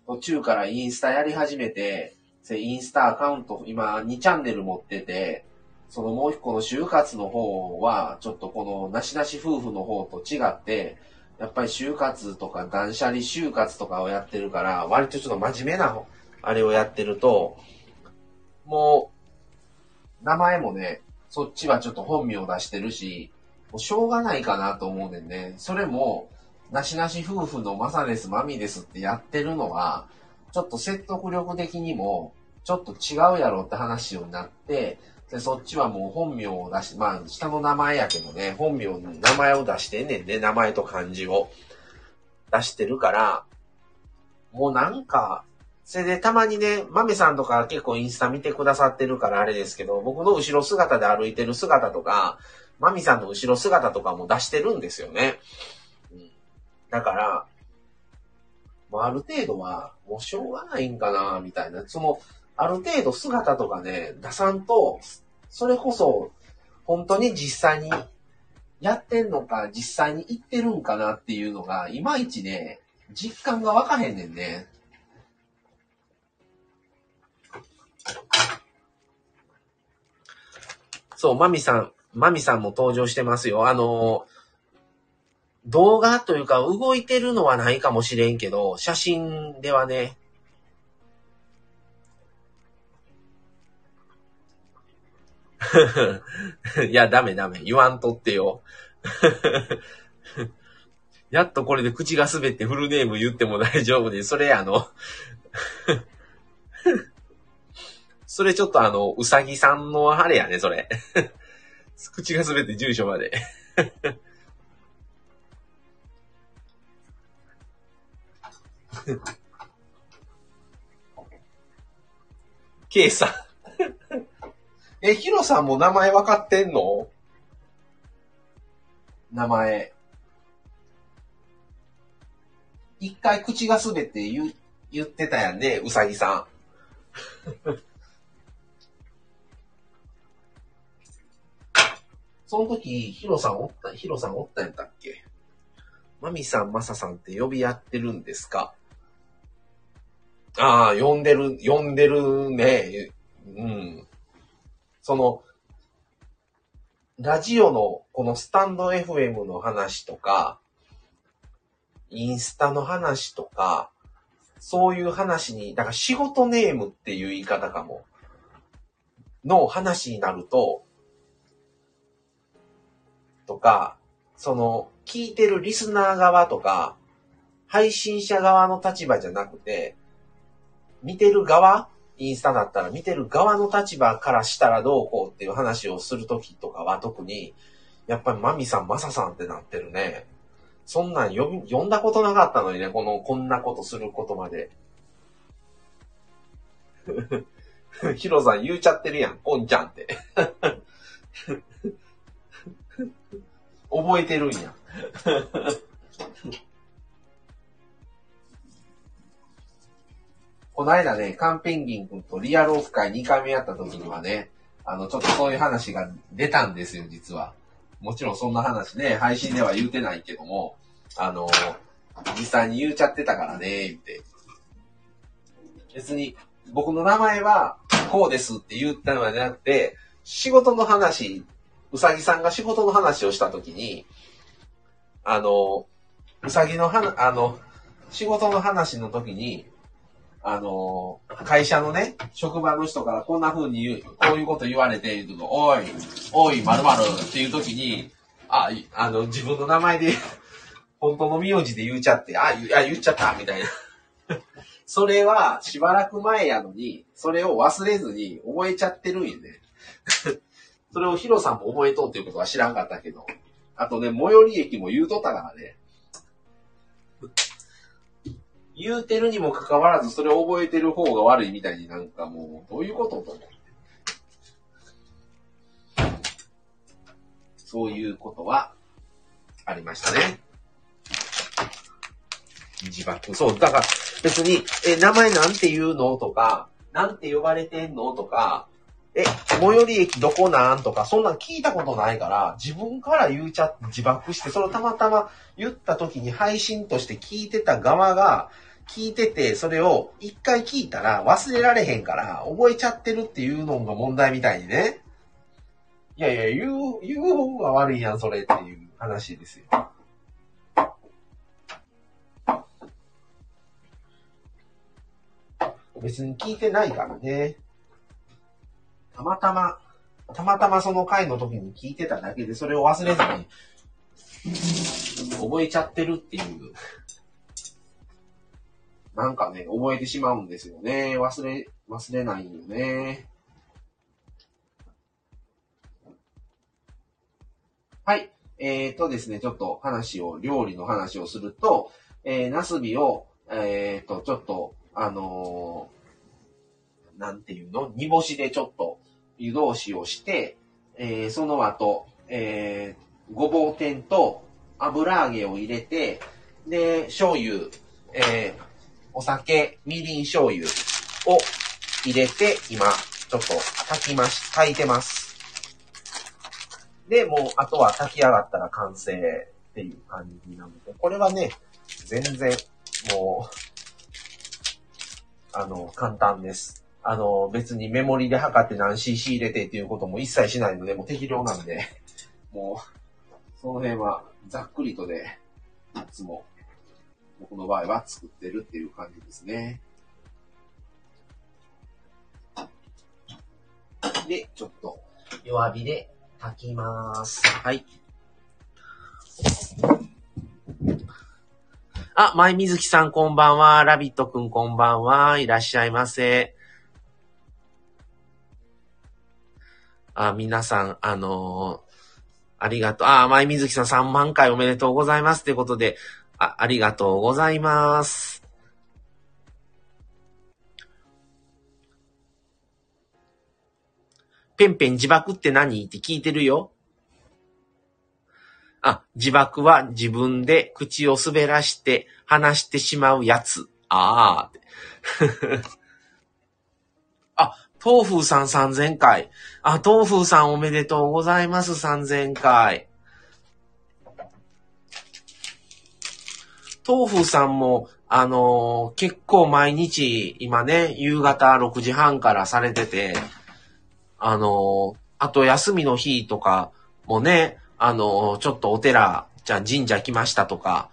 途中からインスタやり始めて、インスタアカウント、今2チャンネル持ってて、そのもう一個の就活の方は、ちょっとこのなしなし夫婦の方と違って、やっぱり就活とか断捨離就活とかをやってるから、割とちょっと真面目なあれをやってると、もう、名前もね、そっちはちょっと本名を出してるし、もうしょうがないかなと思うねんね。それも、なしなし夫婦のマサです、マミですってやってるのは、ちょっと説得力的にも、ちょっと違うやろって話になって、で、そっちはもう本名を出して、まあ、下の名前やけどね、本名の名前を出してんねんね、名前と漢字を出してるから、もうなんか、それでたまにね、マミさんとか結構インスタ見てくださってるからあれですけど、僕の後ろ姿で歩いてる姿とか、マミさんの後ろ姿とかも出してるんですよね。だから、もうある程度は、もうしょうがないんかな、みたいな。その、ある程度姿とかね、出さんと、それこそ、本当に実際にやってんのか、実際に行ってるんかなっていうのが、いまいちね、実感がわかへんねんね。そう、マミさんも登場してますよ。動画というか動いてるのはないかもしれんけど、写真ではね。いや、ダメ。言わんとってよ。やっとこれで口が滑ってフルネーム言っても大丈夫で、それそれちょっとうさぎさんのあれやね、それ。口が滑って住所まで。K さん。ヒロさんも名前分かってんの？名前。一回口が滑って言ってたやんね、うさぎさん。その時、ヒロさんおったんやったっけ？マミさん、マサさんって呼び合ってるんですか？ああ、呼んでるね。うん。その、ラジオの、このスタンド FM の話とか、インスタの話とか、そういう話に、だから仕事ネームっていう言い方かも、の話になると、とか、その、聞いてるリスナー側とか、配信者側の立場じゃなくて、見てる側、インスタだったら見てる側の立場からしたらどうこうっていう話をするときとかは特に、やっぱりマミさん、マサさんってなってるね。そんなん呼んだことなかったのにね、こんなことすることまで。ヒロさん言うちゃってるやん、こんちゃんって。覚えてるんや。この間ね、カンペンギン君とリアルオフ会2回目やった時にはね、ちょっとそういう話が出たんですよ、実は。もちろんそんな話ね、配信では言うてないけども、実際に言うちゃってたからね、って。別に、僕の名前はこうですって言ったのじゃなくて、仕事の話、うさぎさんが仕事の話をしたときに、うさぎの仕事の話のときに、会社のね、職場の人からこんな風にこういうこと言われているの、おい、〇〇っていうときに、自分の名前で、本当の名字で言っちゃって、言っちゃった、みたいな。それは、しばらく前やのに、それを忘れずに覚えちゃってるんよね。それをヒロさんも覚えとうっていうことは知らんかったけど。あとね、最寄り駅も言うとったからね。言うてるにもかかわらず、それを覚えてる方が悪いみたいになんかもう、どういうことと思って。そういうことは、ありましたね。自爆。そう、だから別に、名前なんて言うのとか、なんて呼ばれてんのとか、最寄り駅どこなんとか、そんなん聞いたことないから、自分から言うちゃって自爆して、それをたまたま言った時に配信として聞いてた側が、聞いてて、それを一回聞いたら忘れられへんから、覚えちゃってるっていうのが問題みたいにね。いやいや、言う方が悪いやん、それっていう話ですよ。別に聞いてないからね。たまたまその回の時に聞いてただけで、それを忘れずに覚えちゃってるっていう、なんかね、覚えてしまうんですよね。忘れないよね。はい。ですね、ちょっと料理の話をすると、ナスビを、ちょっと、なんていうの、煮干しでちょっと湯通しをして、その後、ごぼう天と油揚げを入れて、で、醤油、お酒、みりん醤油を入れて、今、ちょっと炊いてます。で、もう、あとは炊き上がったら完成っていう感じなので、これはね、全然、もう、簡単です。別にメモリで測って何 cc 入れてっていうことも一切しないので、もう適量なんで、もう、その辺はざっくりとで、いつも、僕の場合は作ってるっていう感じですね。で、ちょっと、弱火で炊きます。はい。あ、まいみずきさんこんばんは。ラビットくんこんばんは。いらっしゃいませ。あ、皆さん、ありがとう。あ、まいみずきさん3万回おめでとうございます。ということで、ありがとうございます。ペンペン自爆って何って聞いてるよ。あ、自爆は自分で口を滑らして話してしまうやつ。あーあ、東風さん3000回。あ、東風さんおめでとうございます。3000回。東風さんも、結構毎日今ね、夕方6時半からされてて、あと休みの日とかもね、ちょっとお寺、じゃあ神社来ましたとか、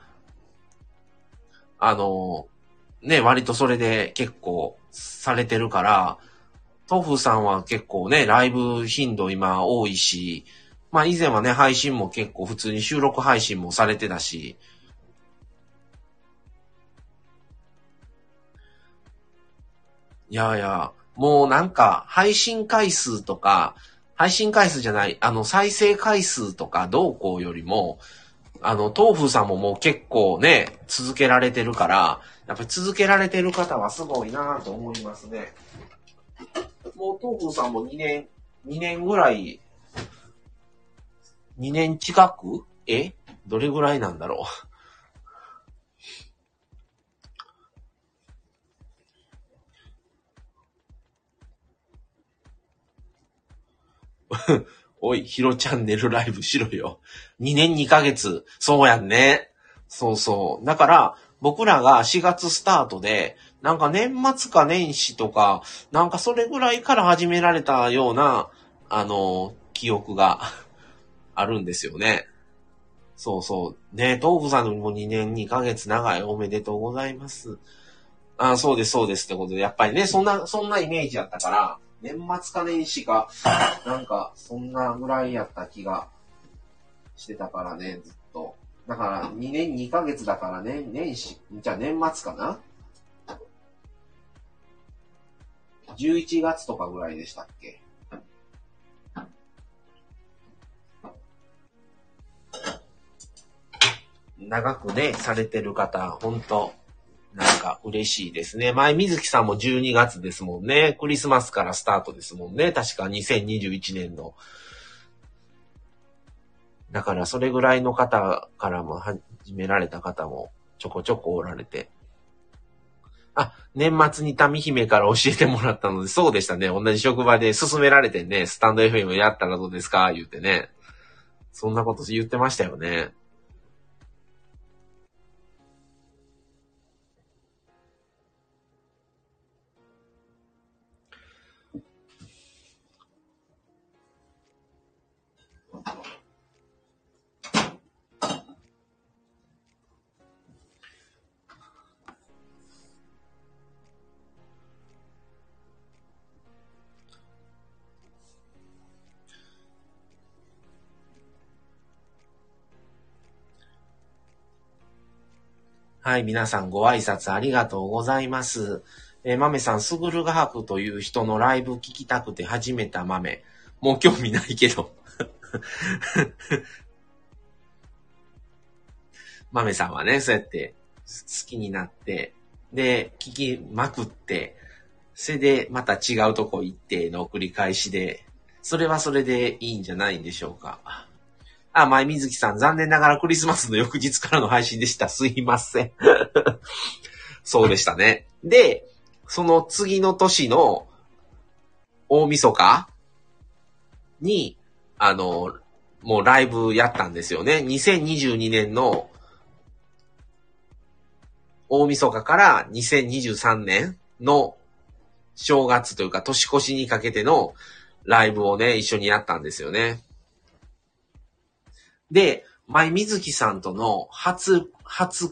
ね、割とそれで結構されてるから、トフさんは結構ね、ライブ頻度今多いし、まあ以前はね、配信も結構普通に収録配信もされてたし、いやいや、もうなんか、再生回数とかどうこうよりも、東風さんももう結構ね、続けられてるから、やっぱり続けられてる方はすごいなぁと思いますね。もう東風さんも2年近く？どれぐらいなんだろう。おい、ヒロチャンネルライブしろよ。2年2ヶ月。そうやんね。そうそう。だから、僕らが4月スタートで、なんか年末か年始とか、なんかそれぐらいから始められたような、記憶があるんですよね。そうそう。ね、東風さんも2年2ヶ月長い。おめでとうございます。あ、そうです、そうです。ってことで、やっぱりね、そんなイメージやったから、年末か年始か、なんか、そんなぐらいやった気がしてたからね、ずっと。だから、2年2ヶ月だからね、年末かな？ 11 月とかぐらいでしたっけ？長くね、されてる方、ほんと。なんか嬉しいですね。前水木さんも12月ですもんね。クリスマスからスタートですもんね。確か2021年の。だからそれぐらいの方からも始められた方もちょこちょこおられて。あ、年末に民姫から教えてもらったので、そうでしたね。同じ職場で勧められてね、スタンド FM やったらどうですか言ってね。そんなこと言ってましたよね。はい、皆さんご挨拶ありがとうございます。まめさん、すぐるがはくという人のライブ聞きたくて始めたまめ。もう興味ないけど。まめさんはね、そうやって好きになって、で、聞きまくって、それでまた違うとこ行っての繰り返しで、それはそれでいいんじゃないんでしょうか。あ、前水木さん、残念ながらクリスマスの翌日からの配信でした。すいません。そうでしたね。で、その次の年の大晦日に、もうライブやったんですよね。2022年の大晦日から2023年の正月というか年越しにかけてのライブをね、一緒にやったんですよね。で、前水木さんとの初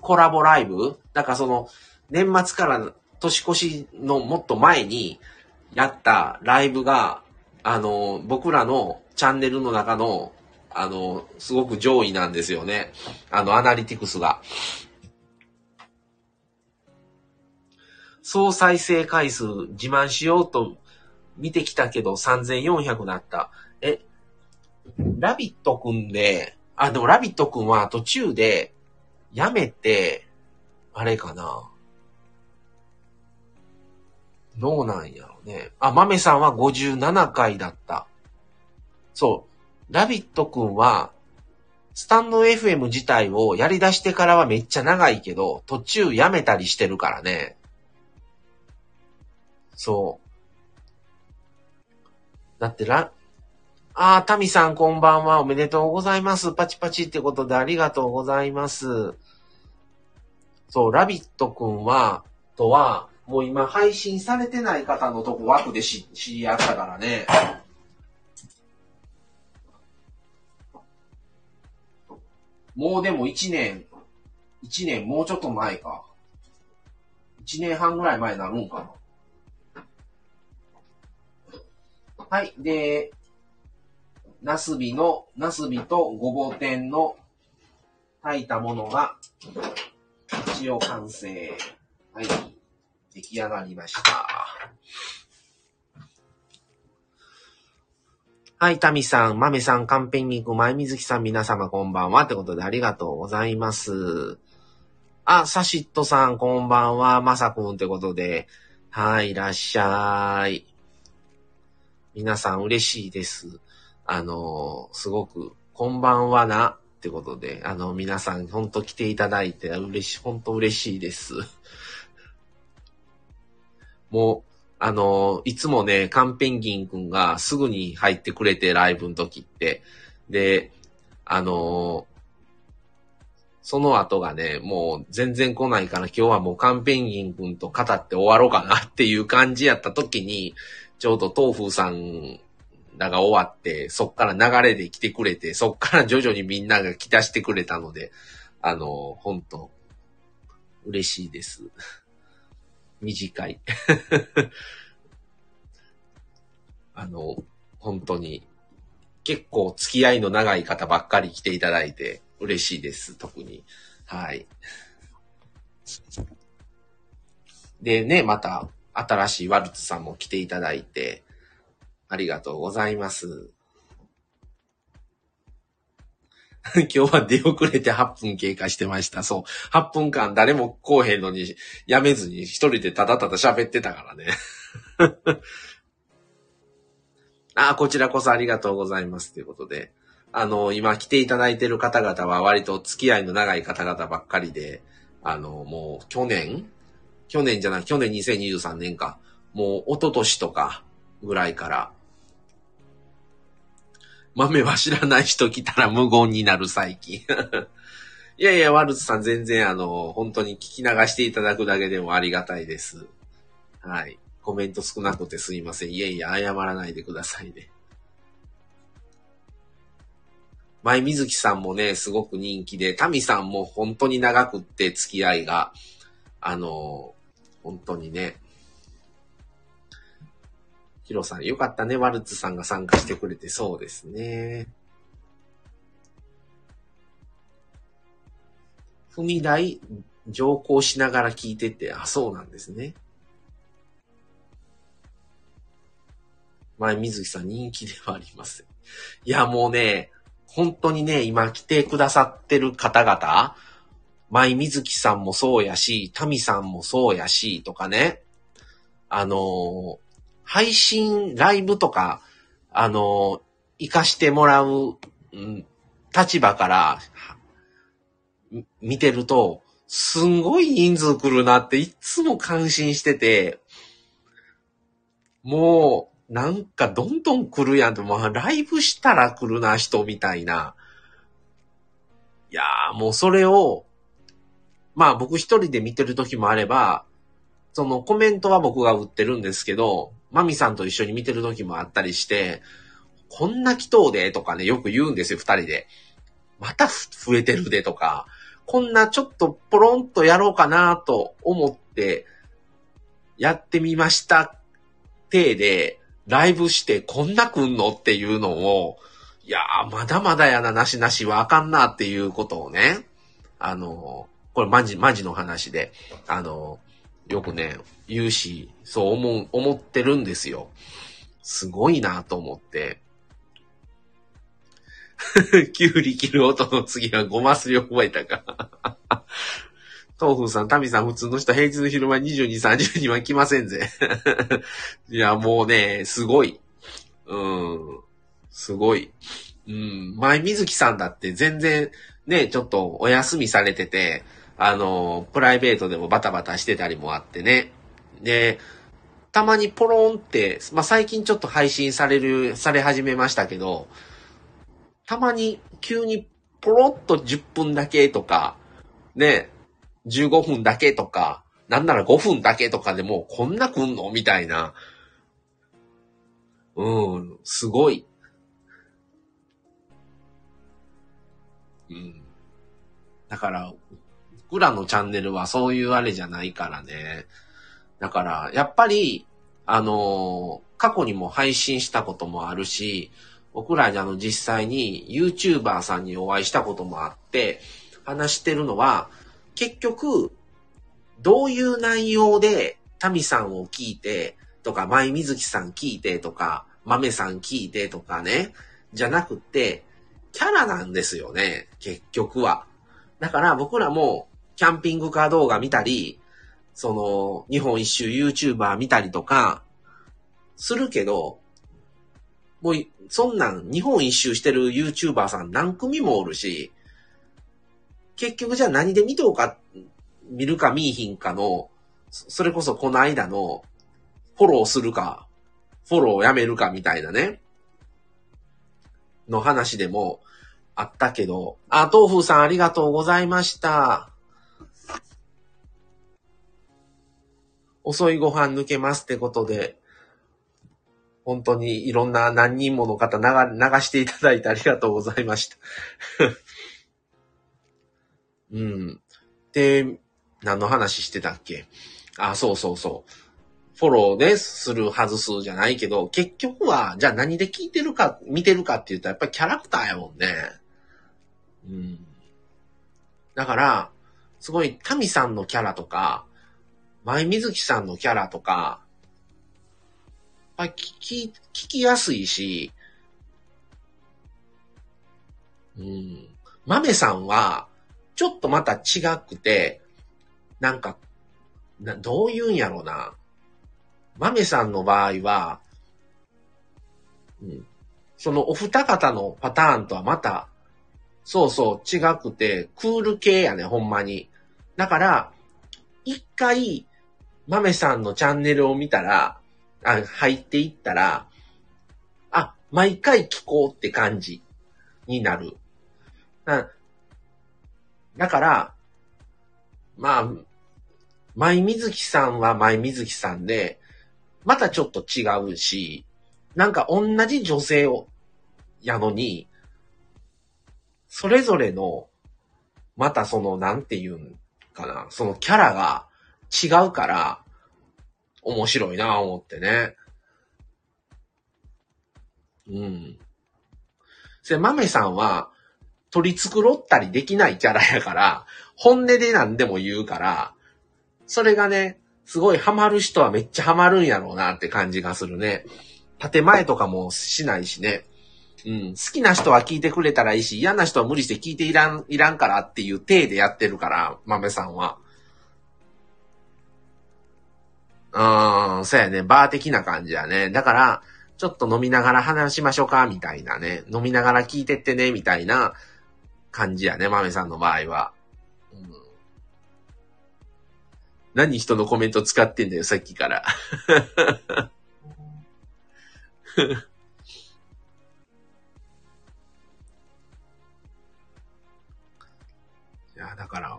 コラボライブ、なんかその年末から年越しのもっと前にやったライブが、僕らのチャンネルの中の、すごく上位なんですよね。アナリティクスが。総再生回数自慢しようと見てきたけど3400だった。ラビットくんで、でもラビットくんは途中でやめて、あれかな。どうなんやろうね。マメさんは57回だった。そう。ラビットくんは、スタンド FM 自体をやり出してからはめっちゃ長いけど、途中やめたりしてるからね。そう。だってタミさんこんばんは、おめでとうございます。パチパチってことでありがとうございます。そう、ラビットくんは、もう今配信されてない方のとこ枠で知り合ったからね。もうでも1年もうちょっと前か。1年半ぐらい前になるんかな。はい。で、ナスビとごぼ天の炊いたものが、一応完成。はい。出来上がりました。はい、タミさん、マメさん、カンペンギク、前水木さん、皆様こんばんは。ってことでありがとうございます。サシットさん、こんばんは。まさくんってことで。はい、いらっしゃい。皆さん嬉しいです。すごく、こんばんはな、ってことで、皆さん、ほんと来ていただいて、ほんと嬉しいです。もう、いつもね、カンペンギンくんがすぐに入ってくれて、ライブの時って。で、その後がね、もう全然来ないから、今日はもうカンペンギンくんと語って終わろうかなっていう感じやった時に、ちょうど豆腐さん、だが終わって、そっから流れで来てくれて、そっから徐々にみんなが来だしてくれたので、本当嬉しいです。短い。本当に、結構付き合いの長い方ばっかり来ていただいて嬉しいです、特に。はい。でね、また、新しいワルツさんも来ていただいて、ありがとうございます。今日は出遅れて8分経過してました。そう。8分間誰も来おへんのに、やめずに一人でただただ喋ってたからね。こちらこそありがとうございます。ということで。今来ていただいている方々は割と付き合いの長い方々ばっかりで、もう去年2023年か。もう一昨年とか、ぐらいから。豆は知らない人来たら無言になる最近。いやいや、ワルツさん全然本当に聞き流していただくだけでもありがたいです。はい。コメント少なくてすいません。いやいや、謝らないでくださいね。前水木さんもね、すごく人気で、タミさんも本当に長くって付き合いが、本当にね、ヒロさん、よかったね。ワルツさんが参加してくれて、そうですね。踏み台、乗降しながら聞いてて、あ、そうなんですね。前水木さん人気ではありません。いや、もうね、本当にね、今来てくださってる方々、前水木さんもそうやし、タミさんもそうやし、とかね、配信、ライブとか、活かしてもらう、立場から、見てると、すんごい人数来るなっていつも感心してて、もう、なんかどんどん来るやんって、まあ、ライブしたら来るな、人みたいな。いやー、もうそれを、まあ僕一人で見てる時もあれば、そのコメントは僕が売ってるんですけど、マミさんと一緒に見てる時もあったりして、こんな来とうでとかね、よく言うんですよ、二人で。また増えてるでとか、こんなちょっとポロンとやろうかなと思って、やってみました。手で、ライブしてこんな来んのっていうのを、いやー、まだまだやな、なしなしはあかんなっていうことをね、これマジの話で、よくね、言うし、そう思ってるんですよ。すごいなと思って。キュウリ切る音の次はごますり覚えたか。豆腐さん、タミさん、普通の人、平日の昼間22、30には来ませんぜ。いや、もうね、すごい。すごい。前水木さんだって全然、ね、ちょっとお休みされてて、プライベートでもバタバタしてたりもあってね。で、たまにポロンって、まあ、最近ちょっと配信され始めましたけど、たまに急にポロッと10分だけとか、ね、15分だけとか、なんなら5分だけとかでもうこんな来んのみたいな。すごい。だから、僕らのチャンネルはそういうあれじゃないからね。だから、やっぱり、過去にも配信したこともあるし、僕ら実際に YouTuber さんにお会いしたこともあって、話してるのは、結局、どういう内容で、タミさんを聞いて、とか、舞水木さん聞いて、とか、豆さん聞いて、とかね、じゃなくて、キャラなんですよね、結局は。だから僕らも、キャンピングカー動画見たり、日本一周 YouTuber 見たりとか、するけど、もう、そんなん日本一周してる YouTuber さん何組もおるし、結局じゃあ何で見とうか、見るか見いひんかの、それこそこの間の、フォローするか、フォローやめるかみたいなね、の話でもあったけど、あ、豆腐さんありがとうございました。遅いご飯抜けますってことで、本当にいろんな何人もの方流していただいてありがとうございました。で、何の話してたっけ？あ、そうそうそう。フォローでする外すじゃないけど、結局は、じゃあ何で聞いてるか、見てるかっていうと、やっぱりキャラクターやもんね。だから、すごい、タミさんのキャラとか、前水木さんのキャラとか、やっぱ聞きやすいし、豆さんは、ちょっとまた違くて、なんか、どう言うんやろうな。豆さんの場合は、そのお二方のパターンとはまた、そうそう違くて、クール系やね、ほんまに。だから、一回、豆さんのチャンネルを見たら、入っていったら、あ、毎回聞こうって感じになる。だから、まあ、前水木さんは前水木さんで、またちょっと違うし、なんか同じ女性を、やのに、それぞれの、またなんて言うんかな、そのキャラが違うから、面白いなぁ思ってね。それ、豆さんは、取り繕ったりできないキャラやから、本音で何でも言うから、それがね、すごいハマる人はめっちゃハマるんやろうなって感じがするね。建前とかもしないしね。うん。好きな人は聞いてくれたらいいし、嫌な人は無理して聞いていらんからっていう体でやってるから、豆さんは。そうやね。バー的な感じやね。だから、ちょっと飲みながら話しましょうか、みたいなね。飲みながら聞いてってね、みたいな感じやね。豆さんの場合は。うん、何人のコメント使ってんだよ、さっきから。いや、だから、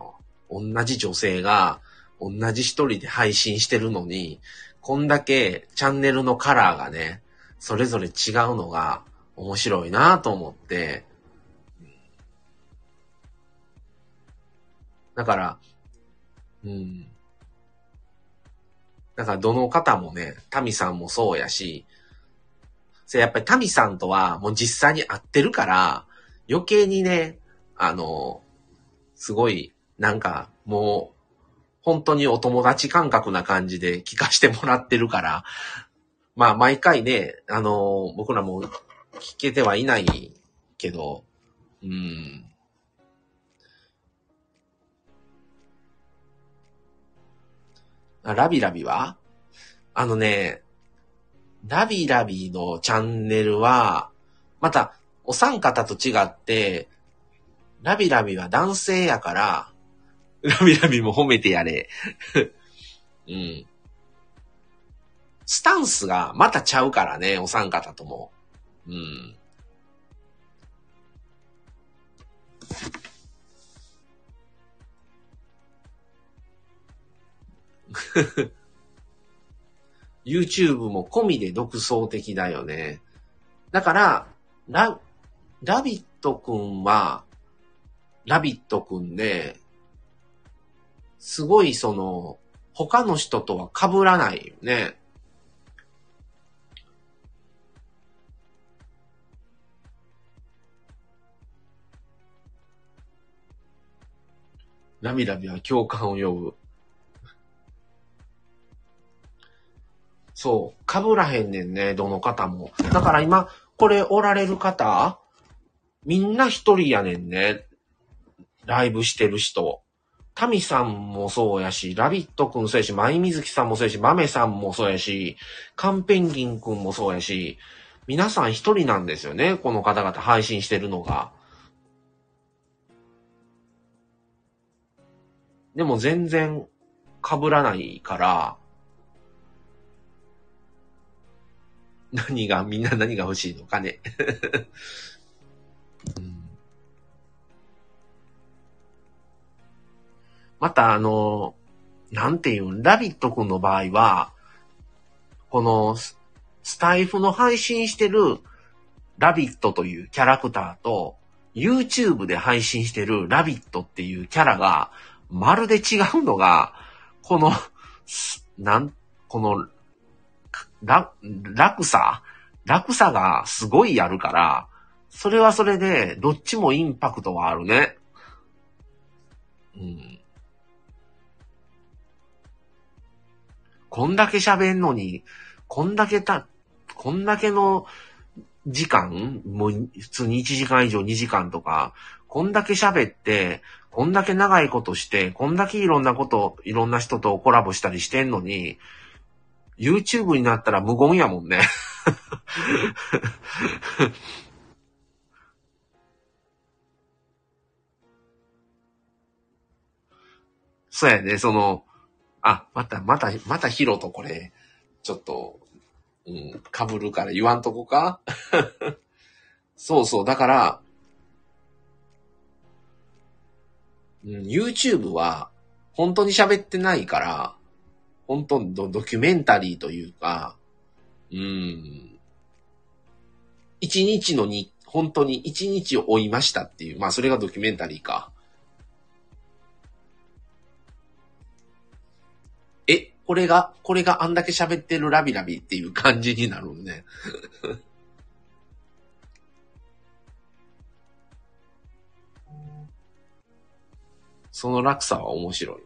同じ女性が、同じ一人で配信してるのに、こんだけチャンネルのカラーがね、それぞれ違うのが面白いなぁと思って。だから、うん。だからどの方もね、タミさんもそうやし、やっぱりタミさんとはもう実際に会ってるから、余計にね、すごい、なんかもう、本当にお友達感覚な感じで聞かしてもらってるから、まあ毎回ね、僕らも聞けてはいないけど、うん。ラビラビは？ラビラビのチャンネルは、またお三方と違って、ラビラビは男性やから、ラビラビも褒めてやれ。うん。スタンスがまたちゃうからね、お三方とも。うん。YouTube も込みで独創的だよね。だから、ラビットくんは、ラビットくんで、すごい他の人とは被らないよね。ラビラビは共感を呼ぶ。そう、被らへんねんね、どの方も。だから今、これおられる方、みんな一人やねんね。ライブしてる人。タミさんもそうやし、ラビットくんそうやし、マイミズキさんもそうやし、マメさんもそうやし、カンペンギンくんもそうやし、皆さん一人なんですよね、この方々配信してるのが。でも全然被らないから、みんな何が欲しいのかね。またなんていうん、ラビットくんの場合は、このスタイフの配信してるラビットというキャラクターと、YouTube で配信してるラビットっていうキャラが、まるで違うのが、落差がすごいあるから、それはそれで、どっちもインパクトはあるね。うん。こんだけ喋んのに、こんだけの時間、もう普通に1時間以上2時間とか、こんだけ喋って、こんだけ長いことして、こんだけいろんな人とコラボしたりしてんのに、YouTube になったら無言やもんね。そうやね、またヒロとこれ、ちょっと、うん、被るから言わんとこかそうそう、だから、YouTube は、本当に喋ってないから、本当にドキュメンタリーというか、本当に一日を追いましたっていう、まあそれがドキュメンタリーか。これがあんだけ喋ってるラビラビっていう感じになるね。その落差は面白い。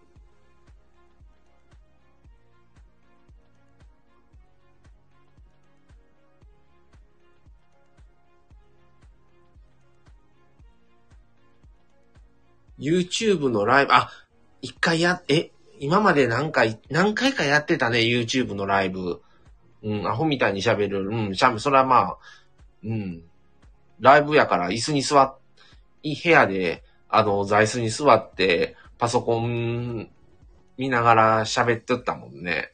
YouTube のライブ、あ、一回今まで何回かやってたね、YouTube のライブ。うん、アホみたいに喋る。うん、それはまあ、うん。ライブやから、部屋で、座椅子に座って、パソコン見ながら喋ってったもんね。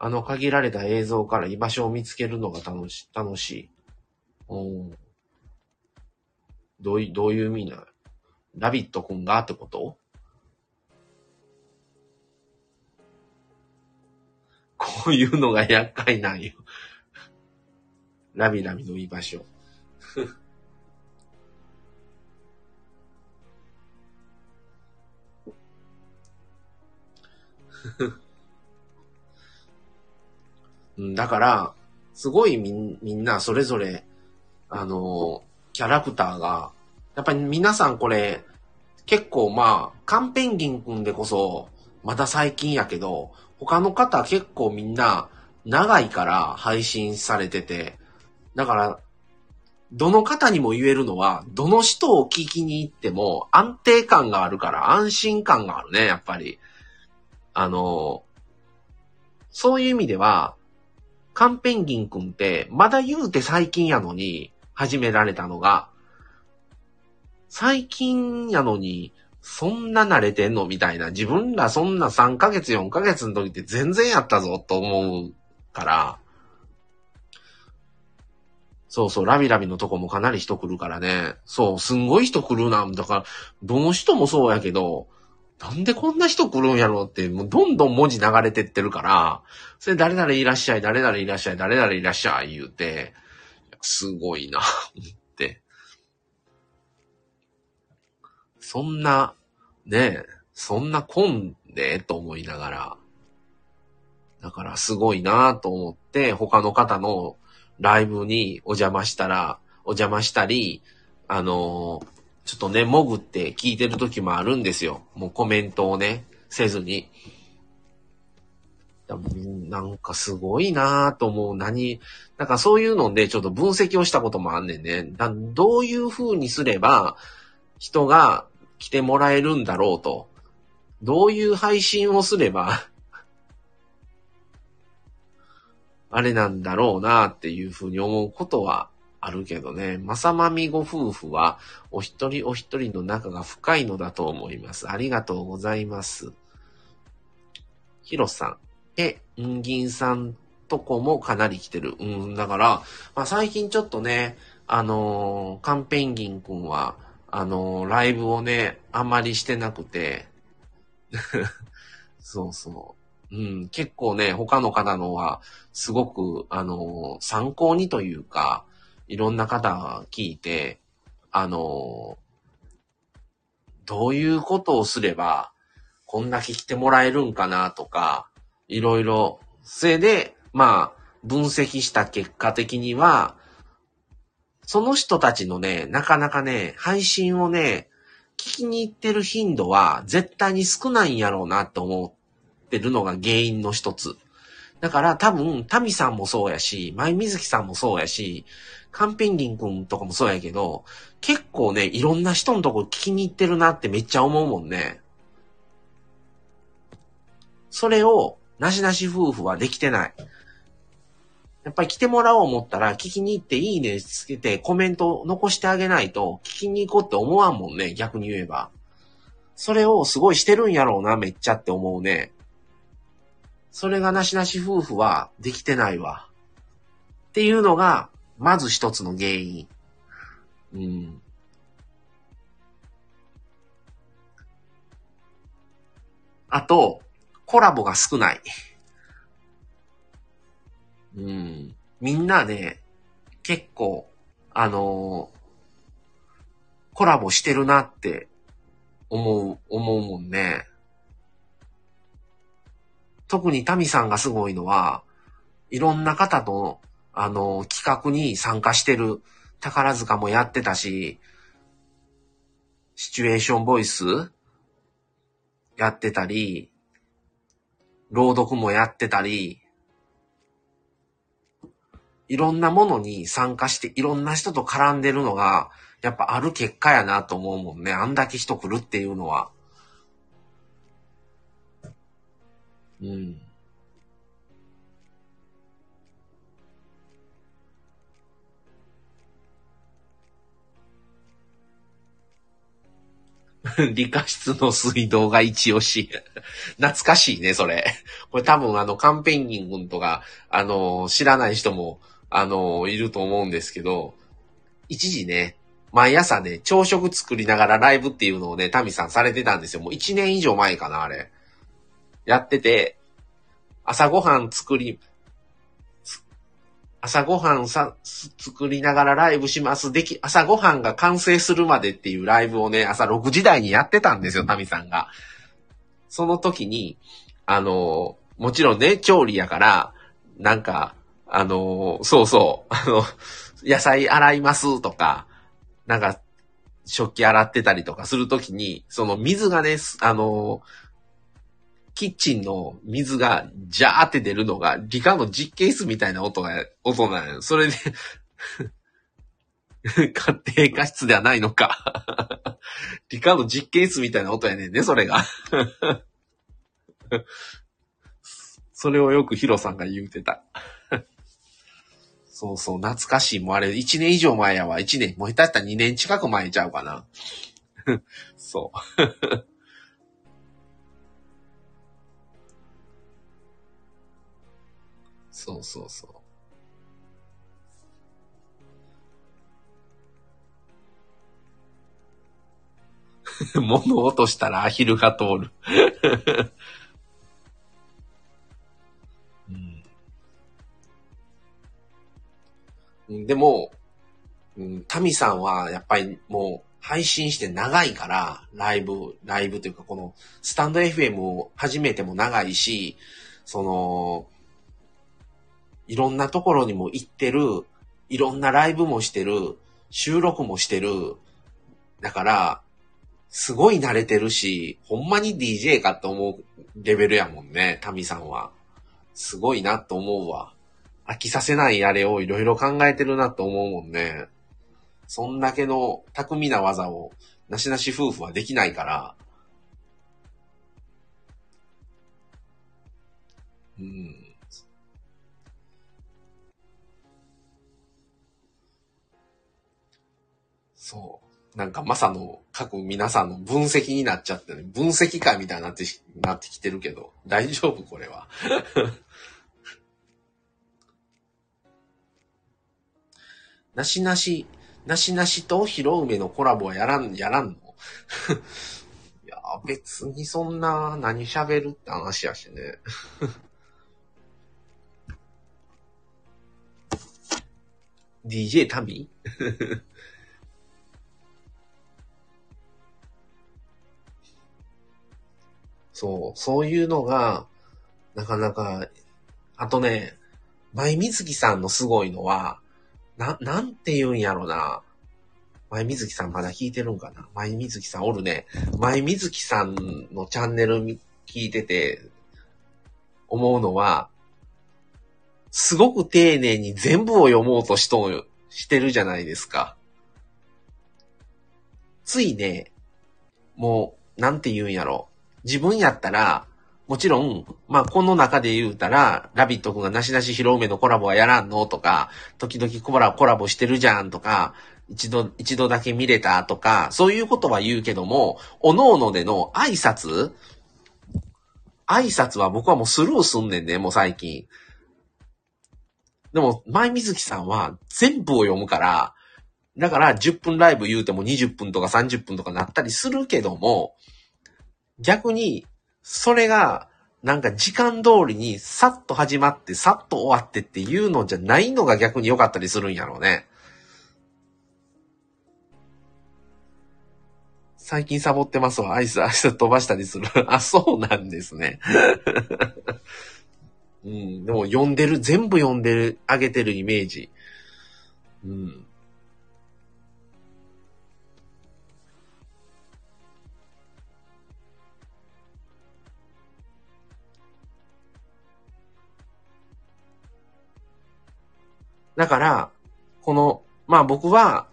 限られた映像から居場所を見つけるのが楽しい。どういう意味なの？ラビットくんがってこと？こういうのが厄介なんよ。ラビラビの居場所。だから、すごいみんなそれぞれ、キャラクターが、やっぱり皆さんこれ、結構まあ、カンペンギンくんでこそ、まだ最近やけど、他の方結構みんな、長いから配信されてて、だから、どの方にも言えるのは、どの人を聞きに行っても、安定感があるから、安心感があるね、やっぱり。そういう意味では、カンペンギンくんって、まだ言うて最近やのに、始められたのが、最近やのに、そんな慣れてんのみたいな、自分らそんな3ヶ月、4ヶ月の時って全然やったぞと思うから、そうそう、ラビラビのとこもかなり人来るからね、そう、すんごい人来るな、だから、どの人もそうやけど、なんでこんな人来るんやろうって、もうどんどん文字流れてってるから、それ誰々いらっしゃい、誰々いらっしゃい、誰々いらっしゃい言うて、すごいなって。そんな、ねえ、そんな混んでと思いながら。だからすごいなと思って、他の方のライブにお邪魔したり、ちょっとね、潜って聞いてる時もあるんですよ。もうコメントをね、せずに。なんかすごいなぁと思う。なんかそういうのでちょっと分析をしたこともあんねんね。どういう風にすれば人が来てもらえるんだろうと。どういう配信をすればあれなんだろうなぁっていう風に思うことはあるけどね。まさまみご夫婦はお一人お一人の仲が深いのだと思います。ありがとうございます。ひろさん。うんぎんさんとこもかなり来てる。うん、だから、まあ、最近ちょっとね、カンペンギンくんは、ライブをね、あんまりしてなくて、そうそう。うん、結構ね、他の方のは、すごく、参考にというか、いろんな方が聞いて、どういうことをすれば、こんだけ来てもらえるんかなとか、いろいろ。それで、まあ、分析した結果的には、その人たちのね、なかなかね、配信をね、聞きに行ってる頻度は絶対に少ないんやろうなと思ってるのが原因の一つ。だから多分、タミさんもそうやし、マイミズキさんもそうやし、カンペンギンくんとかもそうやけど、結構ね、いろんな人のとこ聞きに行ってるなってめっちゃ思うもんね。それを、なしなし夫婦はできてない。やっぱり来てもらおう思ったら、聞きに行っていいねつけてコメント残してあげないと、聞きに行こうって思わんもんね、逆に言えば。それをすごいしてるんやろうな、めっちゃって思うね。それがなしなし夫婦はできてないわ。っていうのが、まず一つの原因。うん。あと、コラボが少ない。うん。みんなね、結構、コラボしてるなって思うもんね。特にタミさんがすごいのは、いろんな方の、企画に参加してる。宝塚もやってたし、シチュエーションボイスやってたり、朗読もやってたり、いろんなものに参加していろんな人と絡んでるのが、やっぱある結果やなと思うもんね。あんだけ人来るっていうのは。うん。理科室の水道が一押し。懐かしいね、それ。これ多分カンペンギン君とか、知らない人も、いると思うんですけど、一時ね、毎朝ね、朝食作りながらライブっていうのをね、タミさんされてたんですよ。もう1年以上前かな、あれ。やってて、朝ごはんさ、作りながらライブします。朝ごはんが完成するまでっていうライブをね、朝6時台にやってたんですよ、タミさんが。その時に、もちろんね、調理やから、なんか、野菜洗いますとか、なんか、食器洗ってたりとかするときに、その水がね、キッチンの水がジャーって出るのが理科の実験室みたいな音なんよ。それで家庭科室ではないのか。理科の実験室みたいな音やねんね、それが。それをよくヒロさんが言うてた。そうそう、懐かしい。もうあれ1年以上前やわ。1年、もう下手したら2年近く前ちゃうかな。そう。そうそうそう。物を落としたらアヒルが通る、うん。でも、タミさんはやっぱりもう配信して長いから、ライブというかこのスタンド FM を始めても長いし、いろんなところにも行ってる、いろんなライブもしてる、収録もしてる。だから、すごい慣れてるし、ほんまに DJ かと思うレベルやもんね、タミさんは。すごいなと思うわ。飽きさせないあれをいろいろ考えてるなと思うもんね。そんだけの巧みな技を、なしなし夫婦はできないから。うん。そう。なんかまさの各皆さんの分析になっちゃってね。分析会みたいになってきてるけど、大丈夫これは。なしなしとひろうめのコラボはやらんのいや、別にそんな何喋るって話やしね。DJ タミそういうのが、なかなか、あとね、舞水木さんのすごいのは、なんて言うんやろな。舞水木さんまだ聞いてるんかな。舞水木さんおるね。舞水木さんのチャンネル聞いてて、思うのは、すごく丁寧に全部を読もうとしてるじゃないですか。ついね、もう、なんて言うんやろ。自分やったら、もちろん、まあ、この中で言うたら、ラビット君がなしなしひろうめのコラボはやらんのとか、時々コラボしてるじゃんとか、一度だけ見れたとか、そういうことは言うけども、おのおのでの挨拶は僕はもうスルーすんねんね、もう最近。でも、前水木さんは全部を読むから、だから10分ライブ言うても20分とか30分とかなったりするけども、逆に、それが、なんか時間通りにさっと始まって、さっと終わってっていうのじゃないのが逆に良かったりするんやろうね。最近サボってますわ。アイス飛ばしたりする。あ、そうなんですね。うん、でも読んでる、全部読んでる、あげてるイメージ。うん。だから、この、まあ僕は、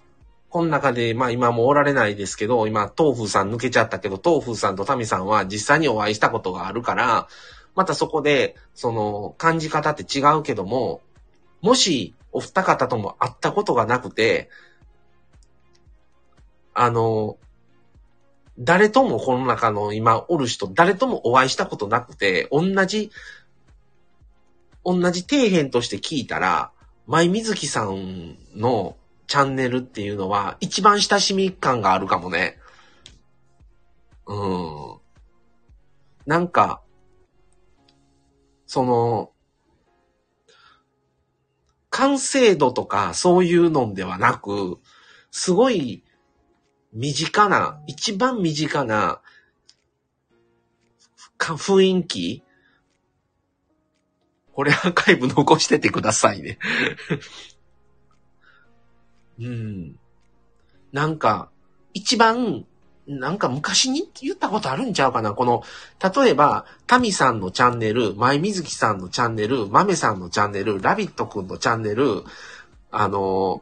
この中で、まあ今もおられないですけど、今、東風さん抜けちゃったけど、東風さんとタミさんは実際にお会いしたことがあるから、またそこで、その、感じ方って違うけども、もし、お二方とも会ったことがなくて、誰ともこの中の今おる人、誰ともお会いしたことなくて、同じ底辺として聞いたら、舞水木さんのチャンネルっていうのは一番親しみ感があるかもね。なんか、その、完成度とかそういうのではなく、すごい身近な、一番身近な雰囲気、これアーカイブ残しててくださいね。なんか、一番、なんか昔に言ったことあるんちゃうかな。この、例えば、タミさんのチャンネル、舞水木さんのチャンネル、マメさんのチャンネル、ラビットくんのチャンネル、カン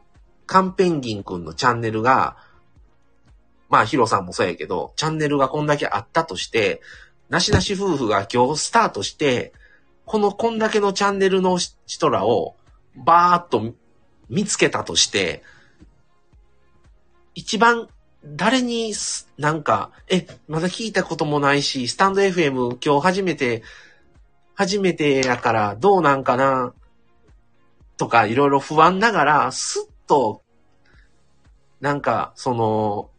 ペンギンくんのチャンネルが、まあヒロさんもそうやけど、チャンネルがこんだけあったとして、なしなし夫婦が今日スタートして、こんだけのチャンネルの人らをバーっと見つけたとして、一番誰になんか、まだ聞いたこともないし、スタンド FM 今日初めてやからどうなんかなとかいろいろ不安ながら、すっと、なんかその、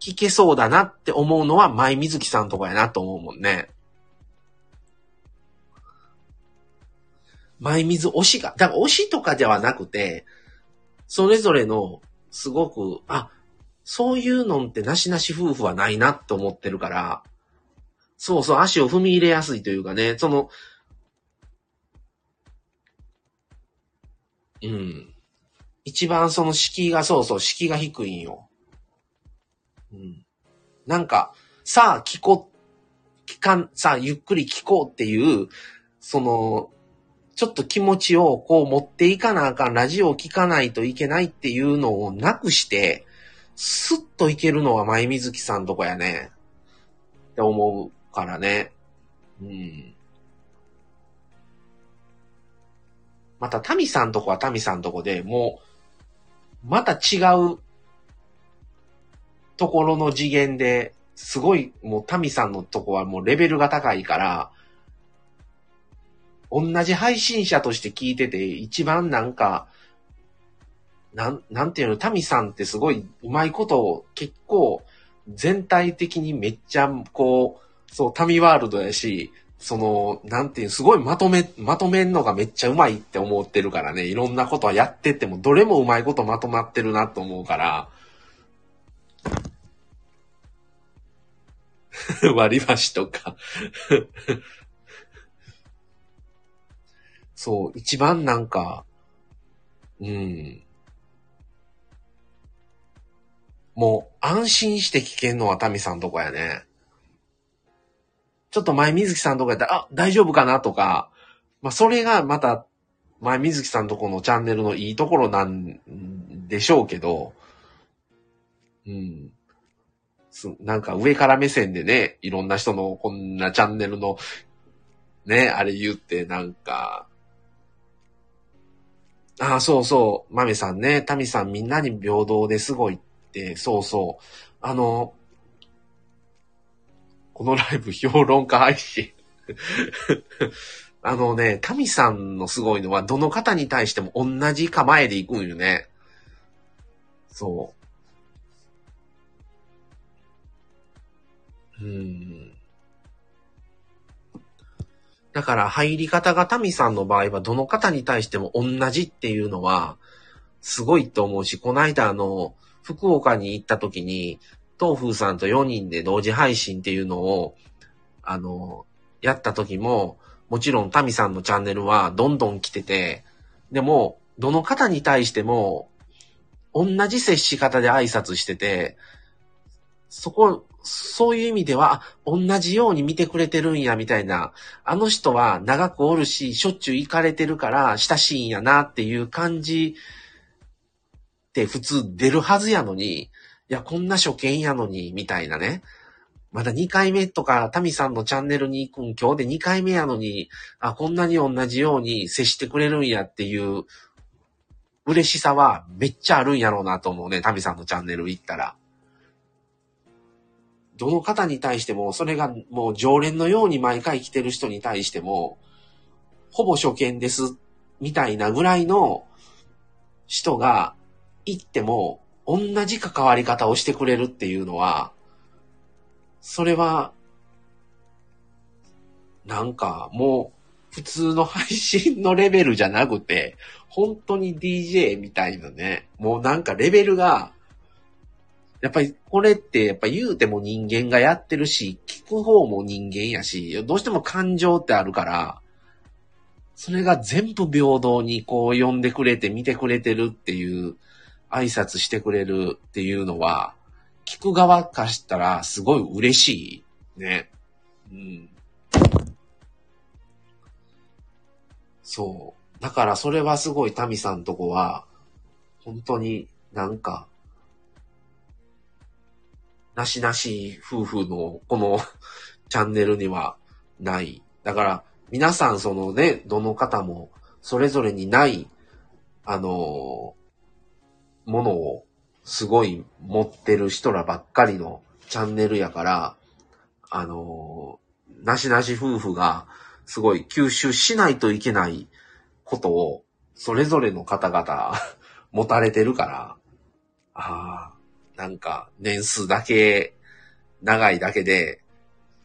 聞けそうだなって思うのは舞水木さんとかやなと思うもんね。舞水推しが、だから推しとかではなくて、それぞれのすごく、そういうのってなしなし夫婦はないなと思ってるから、そうそう、足を踏み入れやすいというかね、一番その敷居が、敷居が低いんよ。なんか、ゆっくり聞こうっていう、ちょっと気持ちをこう持っていかなあかん、ラジオを聞かないといけないっていうのをなくして、スッといけるのは舞水木さんとかやね。って思うからね。また、タミさんとこはタミさんとこでもう、また違うところの次元で、すごい、もうタミさんのとこはもうレベルが高いから、同じ配信者として聞いてて、一番なんか、なんていうの、タミさんってすごいうまいことを結構、全体的にめっちゃ、タミワールドやし、すごいまとめんのがめっちゃうまいって思ってるからね、いろんなことはやってても、どれもうまいことまとまってるなと思うから、割り箸とか。そう、一番なんか、もう安心して聞けんのはタミさんとこやね。ちょっと舞水木さんとかやったら、大丈夫かなとか、まあそれがまた舞水木さんとこのチャンネルのいいところなんでしょうけど、なんか上から目線でね、いろんな人のこんなチャンネルのね、あれ言ってなんか、マメさんね、タミさんみんなに平等ですごいって、このライブ評論家配信。タミさんのすごいのはどの方に対しても同じ構えでいくんよね。だから入り方がタミさんの場合はどの方に対しても同じっていうのはすごいと思うし、この間福岡に行った時に東風さんと4人で同時配信っていうのをやった時ももちろんタミさんのチャンネルはどんどん来てて、でもどの方に対しても同じ接し方で挨拶してて、そういう意味では、同じように見てくれてるんや、みたいな。あの人は長くおるし、しょっちゅう行かれてるから、親しいんやなっていう感じって普通出るはずやのに、いや、こんな初見やのに、みたいなね。まだ2回目とか、タミさんのチャンネルに行くん、今日で2回目やのに、あ、こんなに同じように接してくれるんやっていう、嬉しさはめっちゃあるんやろうなと思うね、タミさんのチャンネル行ったら。どの方に対しても、それがもう常連のように毎回来てる人に対しても、ほぼ初見です、みたいなぐらいの人が行っても、同じ関わり方をしてくれるっていうのは、それは、なんかもう普通の配信のレベルじゃなくて、本当に DJ みたいなね、もうなんかレベルが、やっぱりこれってやっぱ言うても人間がやってるし、聞く方も人間やし、どうしても感情ってあるから、それが全部平等にこう呼んでくれて見てくれてるっていう、挨拶してくれるっていうのは、聞く側からしたらすごい嬉しいね。うん。そう。だからそれはすごいタミさんとこは、本当になんか、なしなし夫婦のこのチャンネルにはない。だから皆さんそのね、どの方もそれぞれにない、ものをすごい持ってる人らばっかりのチャンネルやから、なしなし夫婦がすごい吸収しないといけないことをそれぞれの方々持たれてるから、ああ、なんか年数だけ長いだけで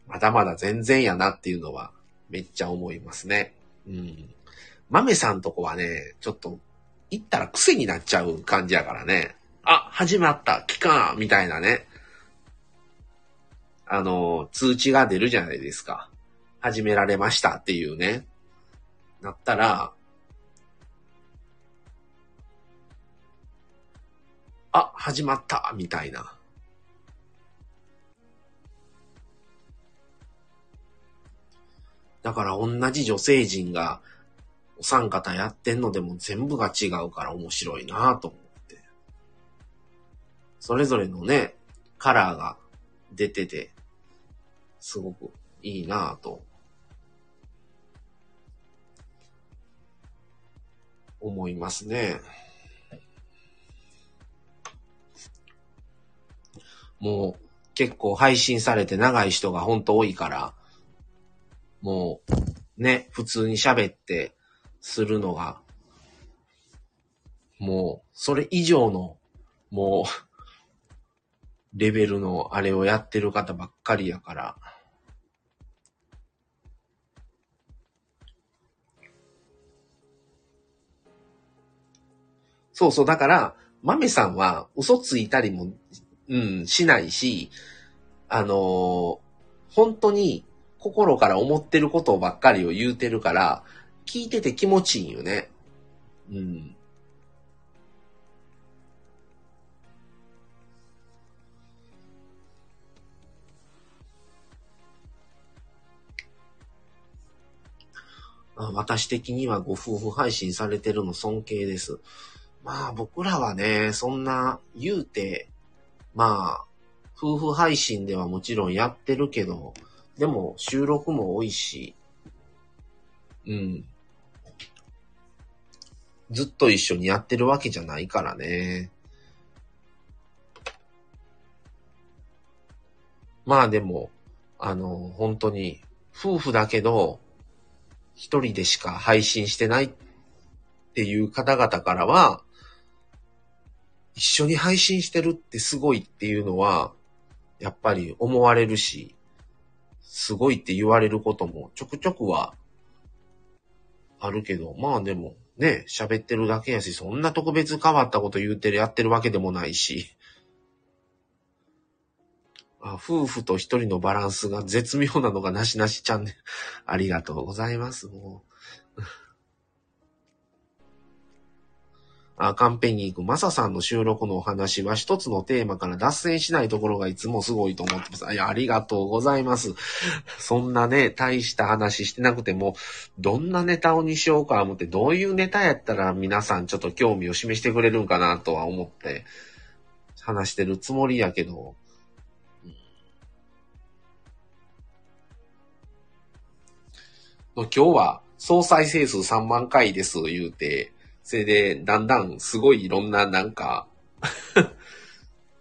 まだまだ全然やなっていうのはめっちゃ思いますね。うん。豆さんとこはね、ちょっと行ったら癖になっちゃう感じやからね。あ、始まった、期間みたいなね。通知が出るじゃないですか。始められましたっていうね。なったら、あ、始まったみたいな。だから同じ女性陣がお三方やってんのでも全部が違うから面白いなぁと思って。それぞれのね、カラーが出てて、すごくいいなぁと思いますね。もう結構配信されて長い人がほんと多いから、もうね、普通に喋ってするのが、もうそれ以上の、もうレベルのあれをやってる方ばっかりやから、そうそう、だから豆さんは嘘ついたりも、うん、しないし、本当に心から思ってることばっかりを言うてるから、聞いてて気持ちいいよね。うん。私的にはご夫婦配信されてるの尊敬です。まあ僕らはね、そんな言うて、まあ、夫婦配信ではもちろんやってるけど、でも収録も多いし、うん。ずっと一緒にやってるわけじゃないからね。まあでも、本当に、夫婦だけど、一人でしか配信してないっていう方々からは、一緒に配信してるってすごいっていうのは、やっぱり思われるし、すごいって言われることもちょくちょくはあるけど、まあでもね、喋ってるだけやし、そんな特別変わったこと言うてる、やってるわけでもないし、あ、夫婦と一人のバランスが絶妙なのがなしなしチャンネル。ありがとうございます、もう。カンペに行くマサさんの収録のお話は一つのテーマから脱線しないところがいつもすごいと思ってます。いや、ありがとうございます。そんなね、大した話してなくても、どんなネタをにしようか思って、どういうネタやったら皆さんちょっと興味を示してくれるんかなとは思って話してるつもりやけど、今日は総再生数3万回です言うて、それで、だんだん、すごいいろんな、なんか、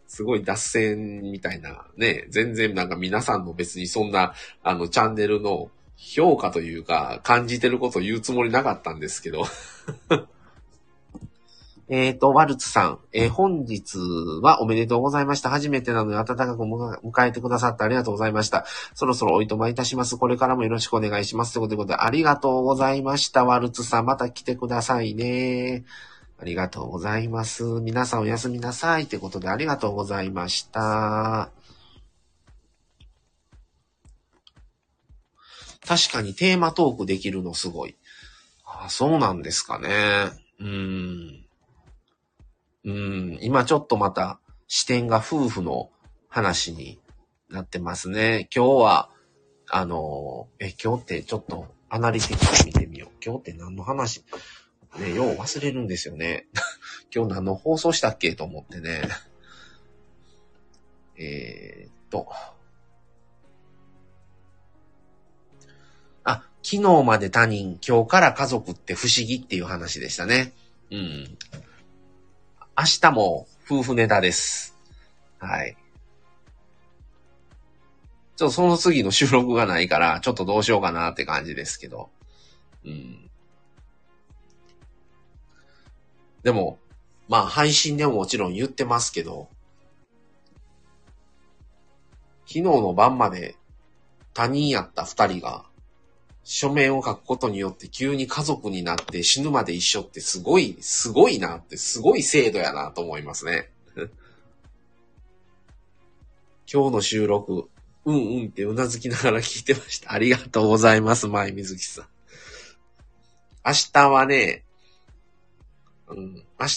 すごい脱線みたいな、ね、全然なんか皆さんの別にそんな、チャンネルの評価というか、感じてることを言うつもりなかったんですけど。ワルツさん、本日はおめでとうございました。初めてなので温かく迎えてくださってありがとうございました。そろそろおいとまいたします。これからもよろしくお願いします。ということで、ありがとうございました。ワルツさん、また来てくださいね。ありがとうございます。皆さんおやすみなさい。ということで、ありがとうございました。確かにテーマトークできるのすごい。あ、そうなんですかね。今ちょっとまた視点が夫婦の話になってますね。今日は、今日ってちょっとアナリティクス見てみよう。今日って何の話ね、よう忘れるんですよね。今日何の放送したっけと思ってね。昨日まで他人、今日から家族って不思議っていう話でしたね。うん。明日も夫婦ネタです。はい。ちょっとその次の収録がないから、ちょっとどうしようかなって感じですけど。でも、まあ配信でももちろん言ってますけど、昨日の晩まで他人やった二人が、書面を書くことによって急に家族になって死ぬまで一緒ってすごいなって、すごい制度やなと思いますね。今日の収録、ってうなずきながら聞いてました。ありがとうございます、前水木さん。明日はね、明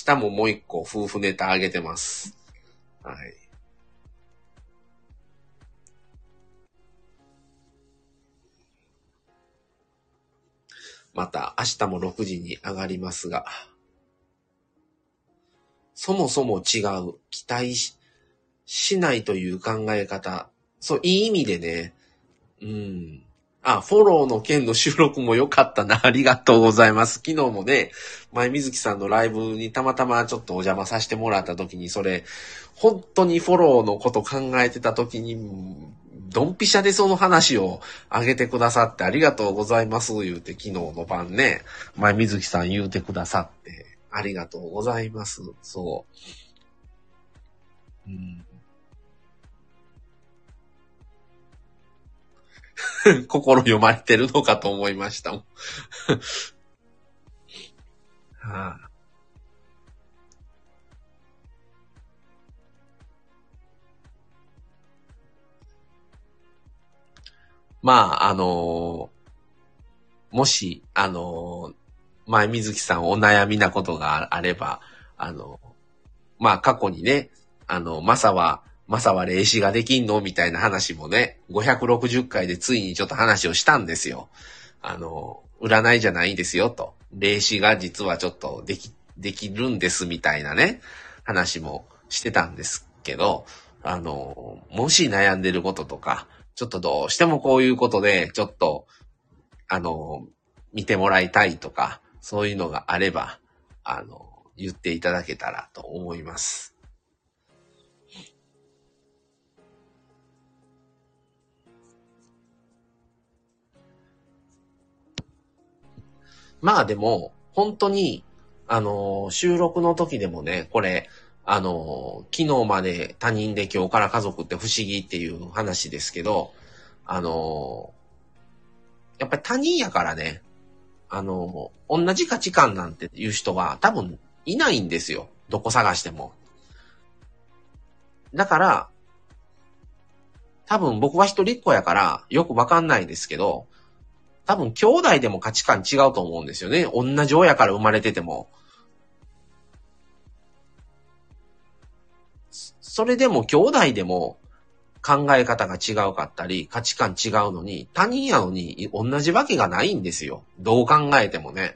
日ももう一個夫婦ネタあげてます。はい。また明日も6時に上がりますが、そもそも違う、期待 しないという考え方、そう、いい意味でね、フォローの件の収録も良かったな、ありがとうございます。昨日もね、前水木さんのライブにたまたまちょっとお邪魔させてもらった時に、それ、本当にフォローのこと考えてた時に、ドンピシャでその話をあげてくださってありがとうございます言うて昨日の晩ね、前水木さん言うてくださってありがとうございます。そう。心読まれてるのかと思いましたもん、はあ。まあ、もし、前水木さんお悩みなことがあれば、まあ、過去にね、マサは霊視ができんのみたいな話もね、560回でついにちょっと話をしたんですよ。占いじゃないんですよ、と。霊視が実はちょっとできるんです、みたいなね、話もしてたんですけど、もし悩んでることとか、ちょっとどうしてもこういうことで、ちょっと、見てもらいたいとか、そういうのがあれば、言っていただけたらと思います。まあでも、本当に、収録の時でもね、これ、昨日まで他人で今日から家族って不思議っていう話ですけど、やっぱり他人やからね、同じ価値観なんていう人が多分いないんですよ。どこ探しても。だから、多分僕は一人っ子やからよくわかんないですけど、多分兄弟でも価値観違うと思うんですよね。同じ親から生まれてても。それでも兄弟でも考え方が違うかったり価値観違うのに、他人やのに同じわけがないんですよ。どう考えてもね。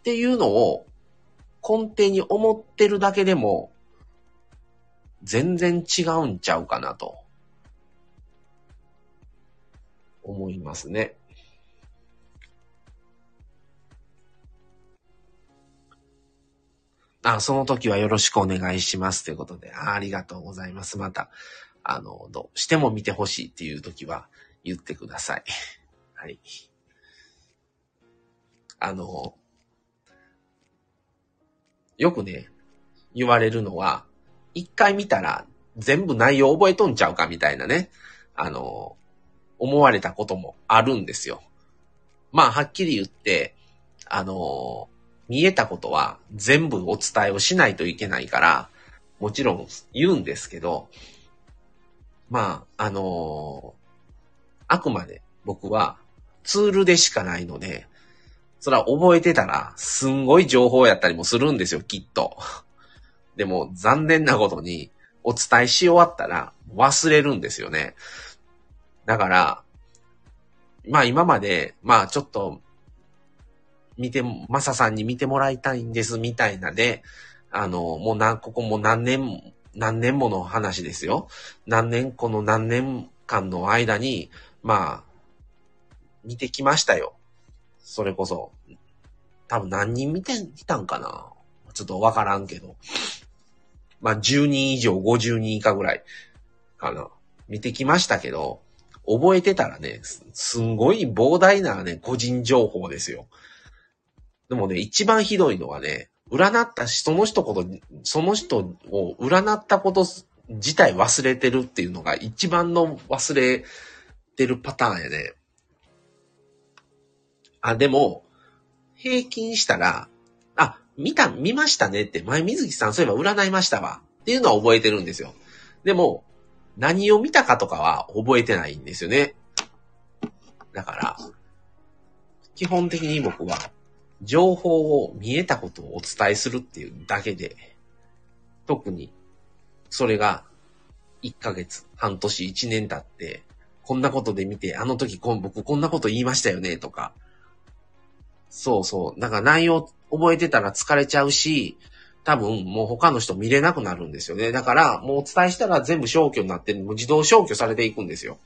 っていうのを根底に思ってるだけでも全然違うんちゃうかなと思いますね。あ、その時はよろしくお願いしますということで、ありがとうございます。また、どうしても見てほしいっていう時は言ってください。はい。よくね、言われるのは、一回見たら全部内容覚えとんちゃうかみたいなね、思われたこともあるんですよ。まあ、はっきり言って、見えたことは全部お伝えをしないといけないから、もちろん言うんですけど、まあ、あくまで僕はツールでしかないので、それは覚えてたらすんごい情報やったりもするんですよ、きっと。でも残念なことにお伝えし終わったら忘れるんですよね。だから、まあ今まで、まあちょっと、マサさんに見てもらいたいんですみたいなで、ここも何年もの話ですよ。この何年間の間に、まあ、見てきましたよ。それこそ、多分何人見てきたんかな？ちょっとわからんけど。まあ、10人以上、50人以下ぐらいかな。見てきましたけど、覚えてたらね、すんごい膨大なね、個人情報ですよ。でもね、一番ひどいのはね、占ったし、その人を占ったこと自体忘れてるっていうのが一番の忘れてるパターンやね。あ、でも、平均したら、あ、見ましたねって、前水木さんそういえば占いましたわっていうのは覚えてるんですよ。でも、何を見たかとかは覚えてないんですよね。だから、基本的に僕は、情報を見えたことをお伝えするっていうだけで、特にそれが1ヶ月、半年、1年経って、こんなことで見て、あの時僕こんなこと言いましたよねとか、そうそう、なんか内容覚えてたら疲れちゃうし、多分もう他の人見れなくなるんですよね。だからもうお伝えしたら全部消去になって、もう自動消去されていくんですよ。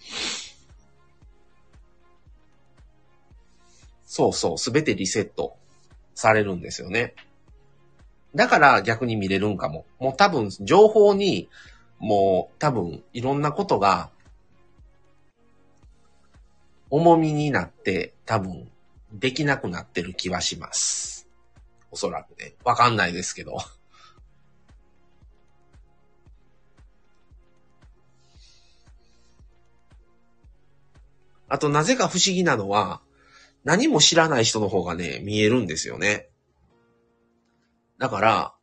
そうそう、すべてリセットされるんですよね。だから逆に見れるんかも。もう多分情報に、もう多分いろんなことが重みになって多分できなくなってる気はします。おそらくね。わかんないですけど。あとなぜか不思議なのは、何も知らない人の方がね、見えるんですよね。だから、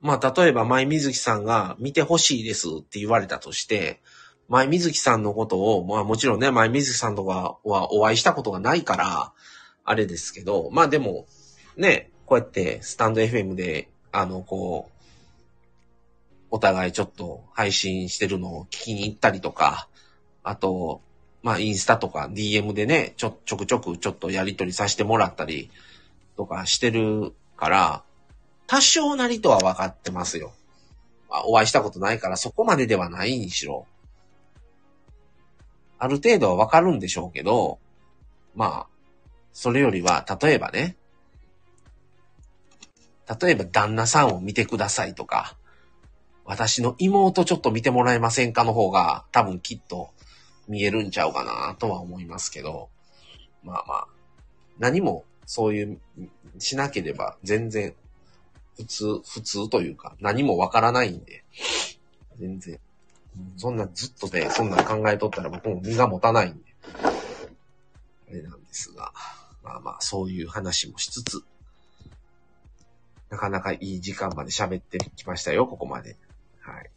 まあ、例えば、前水木さんが見てほしいですって言われたとして、前水木さんのことを、まあ、もちろんね、前水木さんとかはお会いしたことがないから、あれですけど、まあ、でも、ね、こうやって、スタンド FM で、お互いちょっと配信してるのを聞きに行ったりとか、あと、まあ、インスタとか DM でね、ちょくちょくちょっとやり取りさせてもらったりとかしてるから、多少なりとは分かってますよ。まあ、お会いしたことないからそこまでではないにしろ。ある程度は分かるんでしょうけど、まあ、それよりは、例えば旦那さんを見てくださいとか、私の妹ちょっと見てもらえませんかの方が、多分きっと、見えるんちゃうかなとは思いますけど、まあまあ、何もそういうしなければ全然普通というか何もわからないんで、全然そんなずっとでそんな考えとったら僕も身が持たないんで、あれなんですが、まあまあそういう話もしつつ、なかなかいい時間まで喋ってきましたよ、ここまで。はい。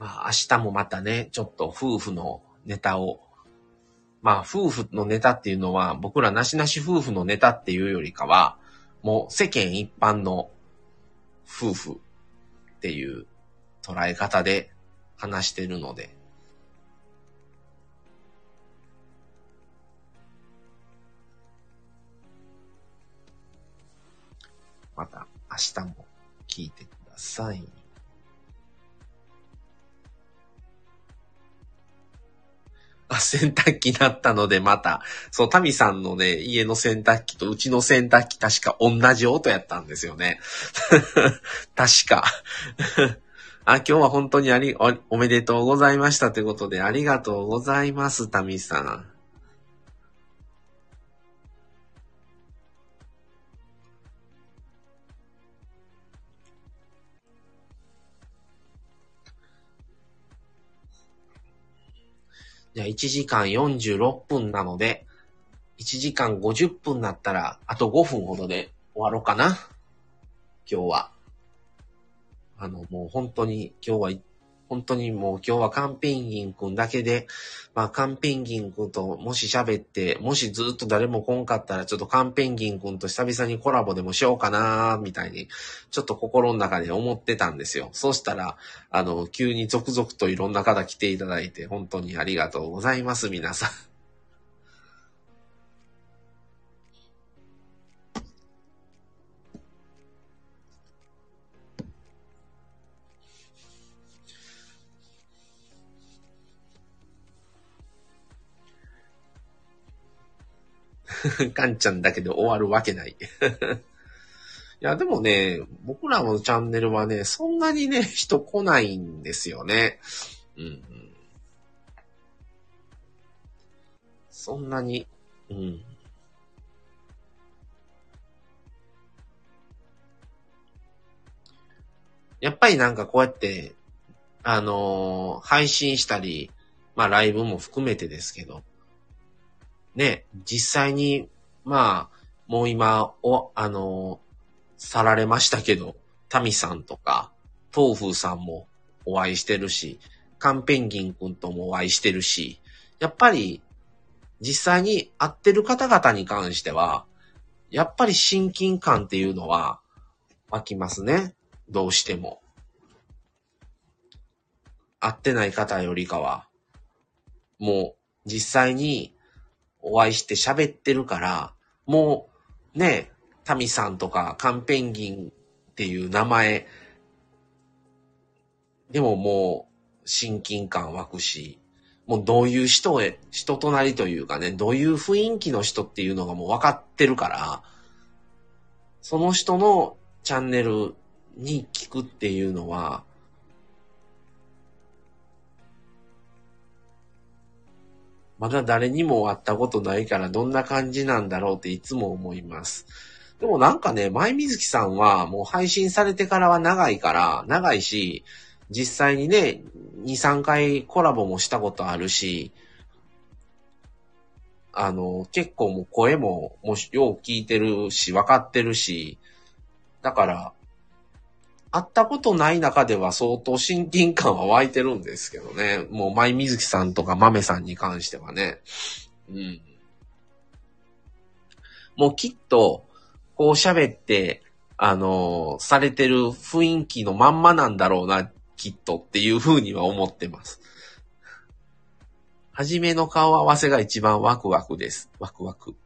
まあ明日もまたね、ちょっと夫婦のネタを、まあ夫婦のネタっていうのは僕らなしなし夫婦のネタっていうよりかは、もう世間一般の夫婦っていう捉え方で話してるので、また明日も聞いてください。洗濯機だったのでまた、そう、タミさんのね、家の洗濯機とうちの洗濯機確か同じ音やったんですよね。確か。あ、今日は本当におめでとうございましたということで、ありがとうございます、タミさん。じゃあ1時間46分なので、1時間50分になったら、あと5分ほどで終わろうかな。今日は。もう本当に今日は、本当にもう今日はカンペンギンくんだけで、まあカンペンギンくんともし喋って、もしずっと誰も来んかったらちょっとカンペンギンくんと久々にコラボでもしようかなーみたいに、ちょっと心の中で思ってたんですよ。そうしたら、急に続々といろんな方来ていただいて、本当にありがとうございます、皆さん。カンちゃんだけで終わるわけない。いや、でもね、僕らのチャンネルはね、そんなにね、人来ないんですよね。うん。そんなに、うん。やっぱりなんかこうやって、配信したり、まあライブも含めてですけど、ね、実際に、まあ、もう今、去られましたけど、タミさんとか、トウフーさんもお会いしてるし、カンペンギンくんともお会いしてるし、やっぱり、実際に会ってる方々に関しては、やっぱり親近感っていうのは、湧きますね。どうしても。会ってない方よりかは、もう、実際に、お会いして喋ってるから、もうね、タミさんとかカンペンギンっていう名前でももう親近感湧くし、もうどういう人となりというかね、どういう雰囲気の人っていうのがもう分かってるから、その人のチャンネルに聞くっていうのは、まだ誰にも会ったことないからどんな感じなんだろうっていつも思います。でもなんかね、前水木さんはもう配信されてからは長いし、実際にね、2、3回コラボもしたことあるし、結構もう声も、よう聞いてるし、わかってるし、だから、会ったことない中では相当親近感は湧いてるんですけどね。もう前水木さんとか豆さんに関してはね。うん。もうきっと、こう喋って、されてる雰囲気のまんまなんだろうな、きっとっていうふうには思ってます。はじめの顔合わせが一番ワクワクです。ワクワク。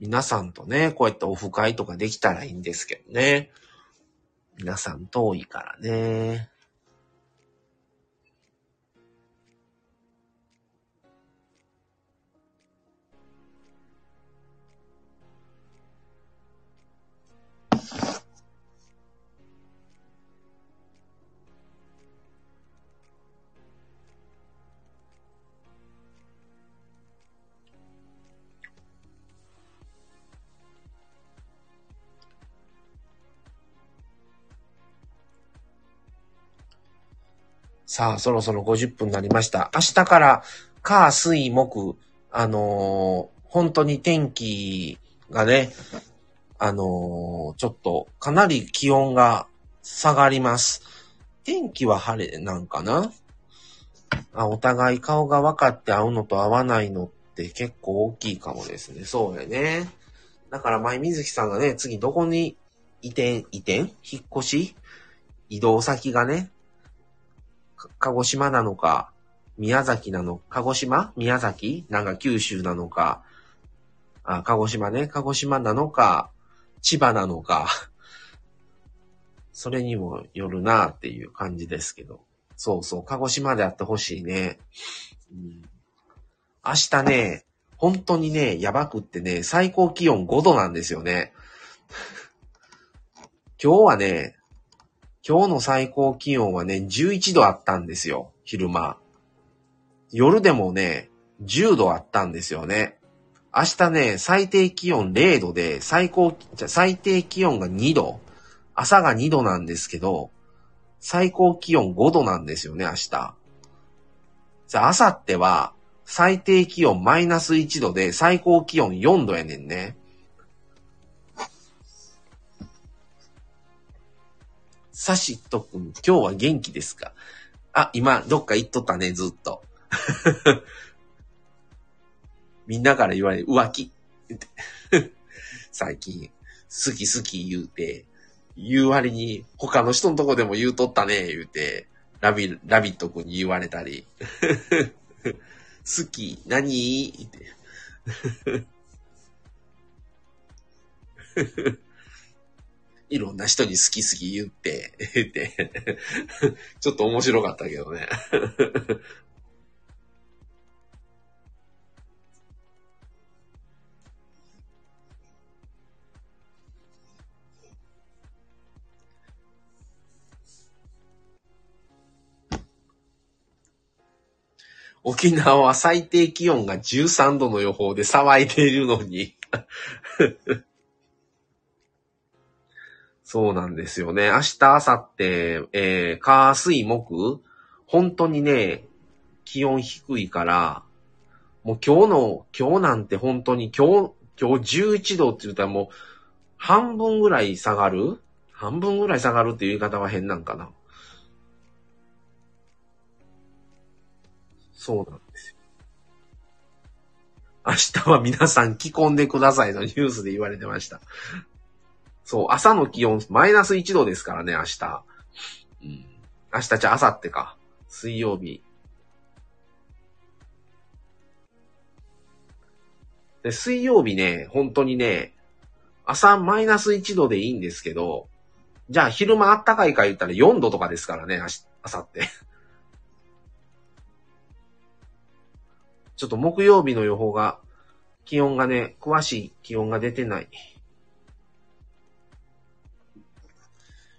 皆さんとね、こうやってオフ会とかできたらいいんですけどね。皆さん遠いからね。さあ、そろそろ50分になりました。明日から、火、水、木、本当に天気がね、ちょっとかなり気温が下がります。天気は晴れなんかな？あ、お互い顔が分かって合うのと合わないのって結構大きいかもですね。そうやね。だから前水木さんがね、次どこに引っ越し移動先がね、鹿児島なのか、宮崎なの、鹿児島？宮崎？なんか九州なのか、あ、鹿児島ね、鹿児島なのか、千葉なのか、それにもよるなっていう感じですけど。そうそう、鹿児島であってほしいね。うん、明日ね、本当にね、やばくってね、最高気温5度なんですよね。今日はね、今日の最高気温はね、11度あったんですよ、昼間。夜でもね、10度あったんですよね。明日ね、最低気温0度で、最低気温が2度。朝が2度なんですけど、最高気温5度なんですよね、明日。あさっては、最低気温マイナス1度で、最高気温4度やねんね。さしっとくん、今日は元気ですか？あ、今、どっか行っとったね、ずっと。みんなから言われる、浮気。最近、好き好き言うて、言う割に、他の人のとこでも言うとったね、言うて、ラビット君に言われたり。好き、何っていろんな人に好き好き言ってちょっと面白かったけどね。沖縄は最低気温が13度の予報で騒いでいるのに。そうなんですよね。明日、明後日、火、水、木、本当にね、気温低いから、もう今日なんて本当に今日11度って言ったらもう半分ぐらい下がるっていう言い方は変なんかな。そうなんですよ。明日は皆さん着込んでくださいのニュースで言われてました。そう、朝の気温マイナス1度ですからね、明日。うん、明日じゃあ明後日か。水曜日。で、水曜日ね、本当にね、朝マイナス1度でいいんですけど、じゃあ昼間あったかいか言ったら4度とかですからね、明後日。ちょっと木曜日の予報が、気温がね、詳しい気温が出てない。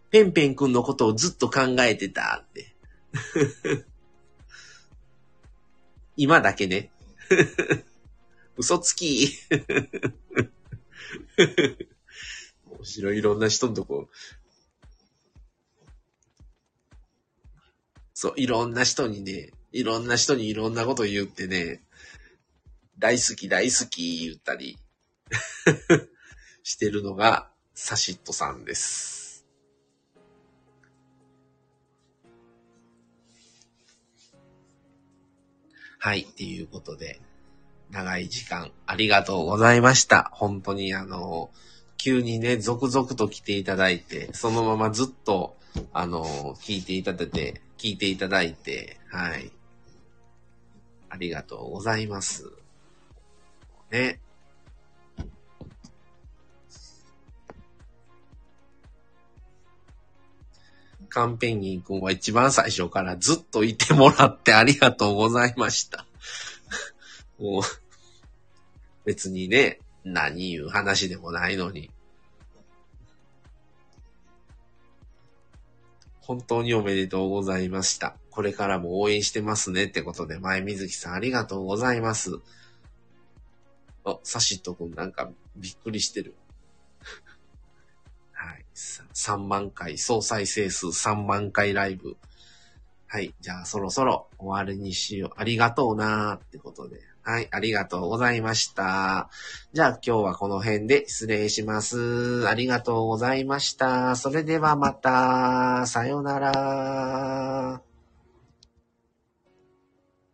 ペンペン君のことをずっと考えてたって。今だけね。嘘つき。面白い、いろんな人のとこ。そう、いろんな人にいろんなこと言ってね。大好き言ったりしてるのがサシットさんです。はい、っていうことで長い時間ありがとうございました。本当に急にね続々と来ていただいて、そのままずっと聞いていただいて、はい、ありがとうございます。ね。カンペンギンくんは一番最初からずっといてもらってありがとうございました。もう別にね、何言う話でもないのに。本当におめでとうございました。これからも応援してますねってことで、前水木さんありがとうございます。あ、サシットくんなんかびっくりしてる。はい。3万回、総再生数3万回ライブ。はい。じゃあ、そろそろ終わりにしよう。ありがとうなーってことで。はい。ありがとうございました。じゃあ、今日はこの辺で失礼します。ありがとうございました。それではまた。さようなら。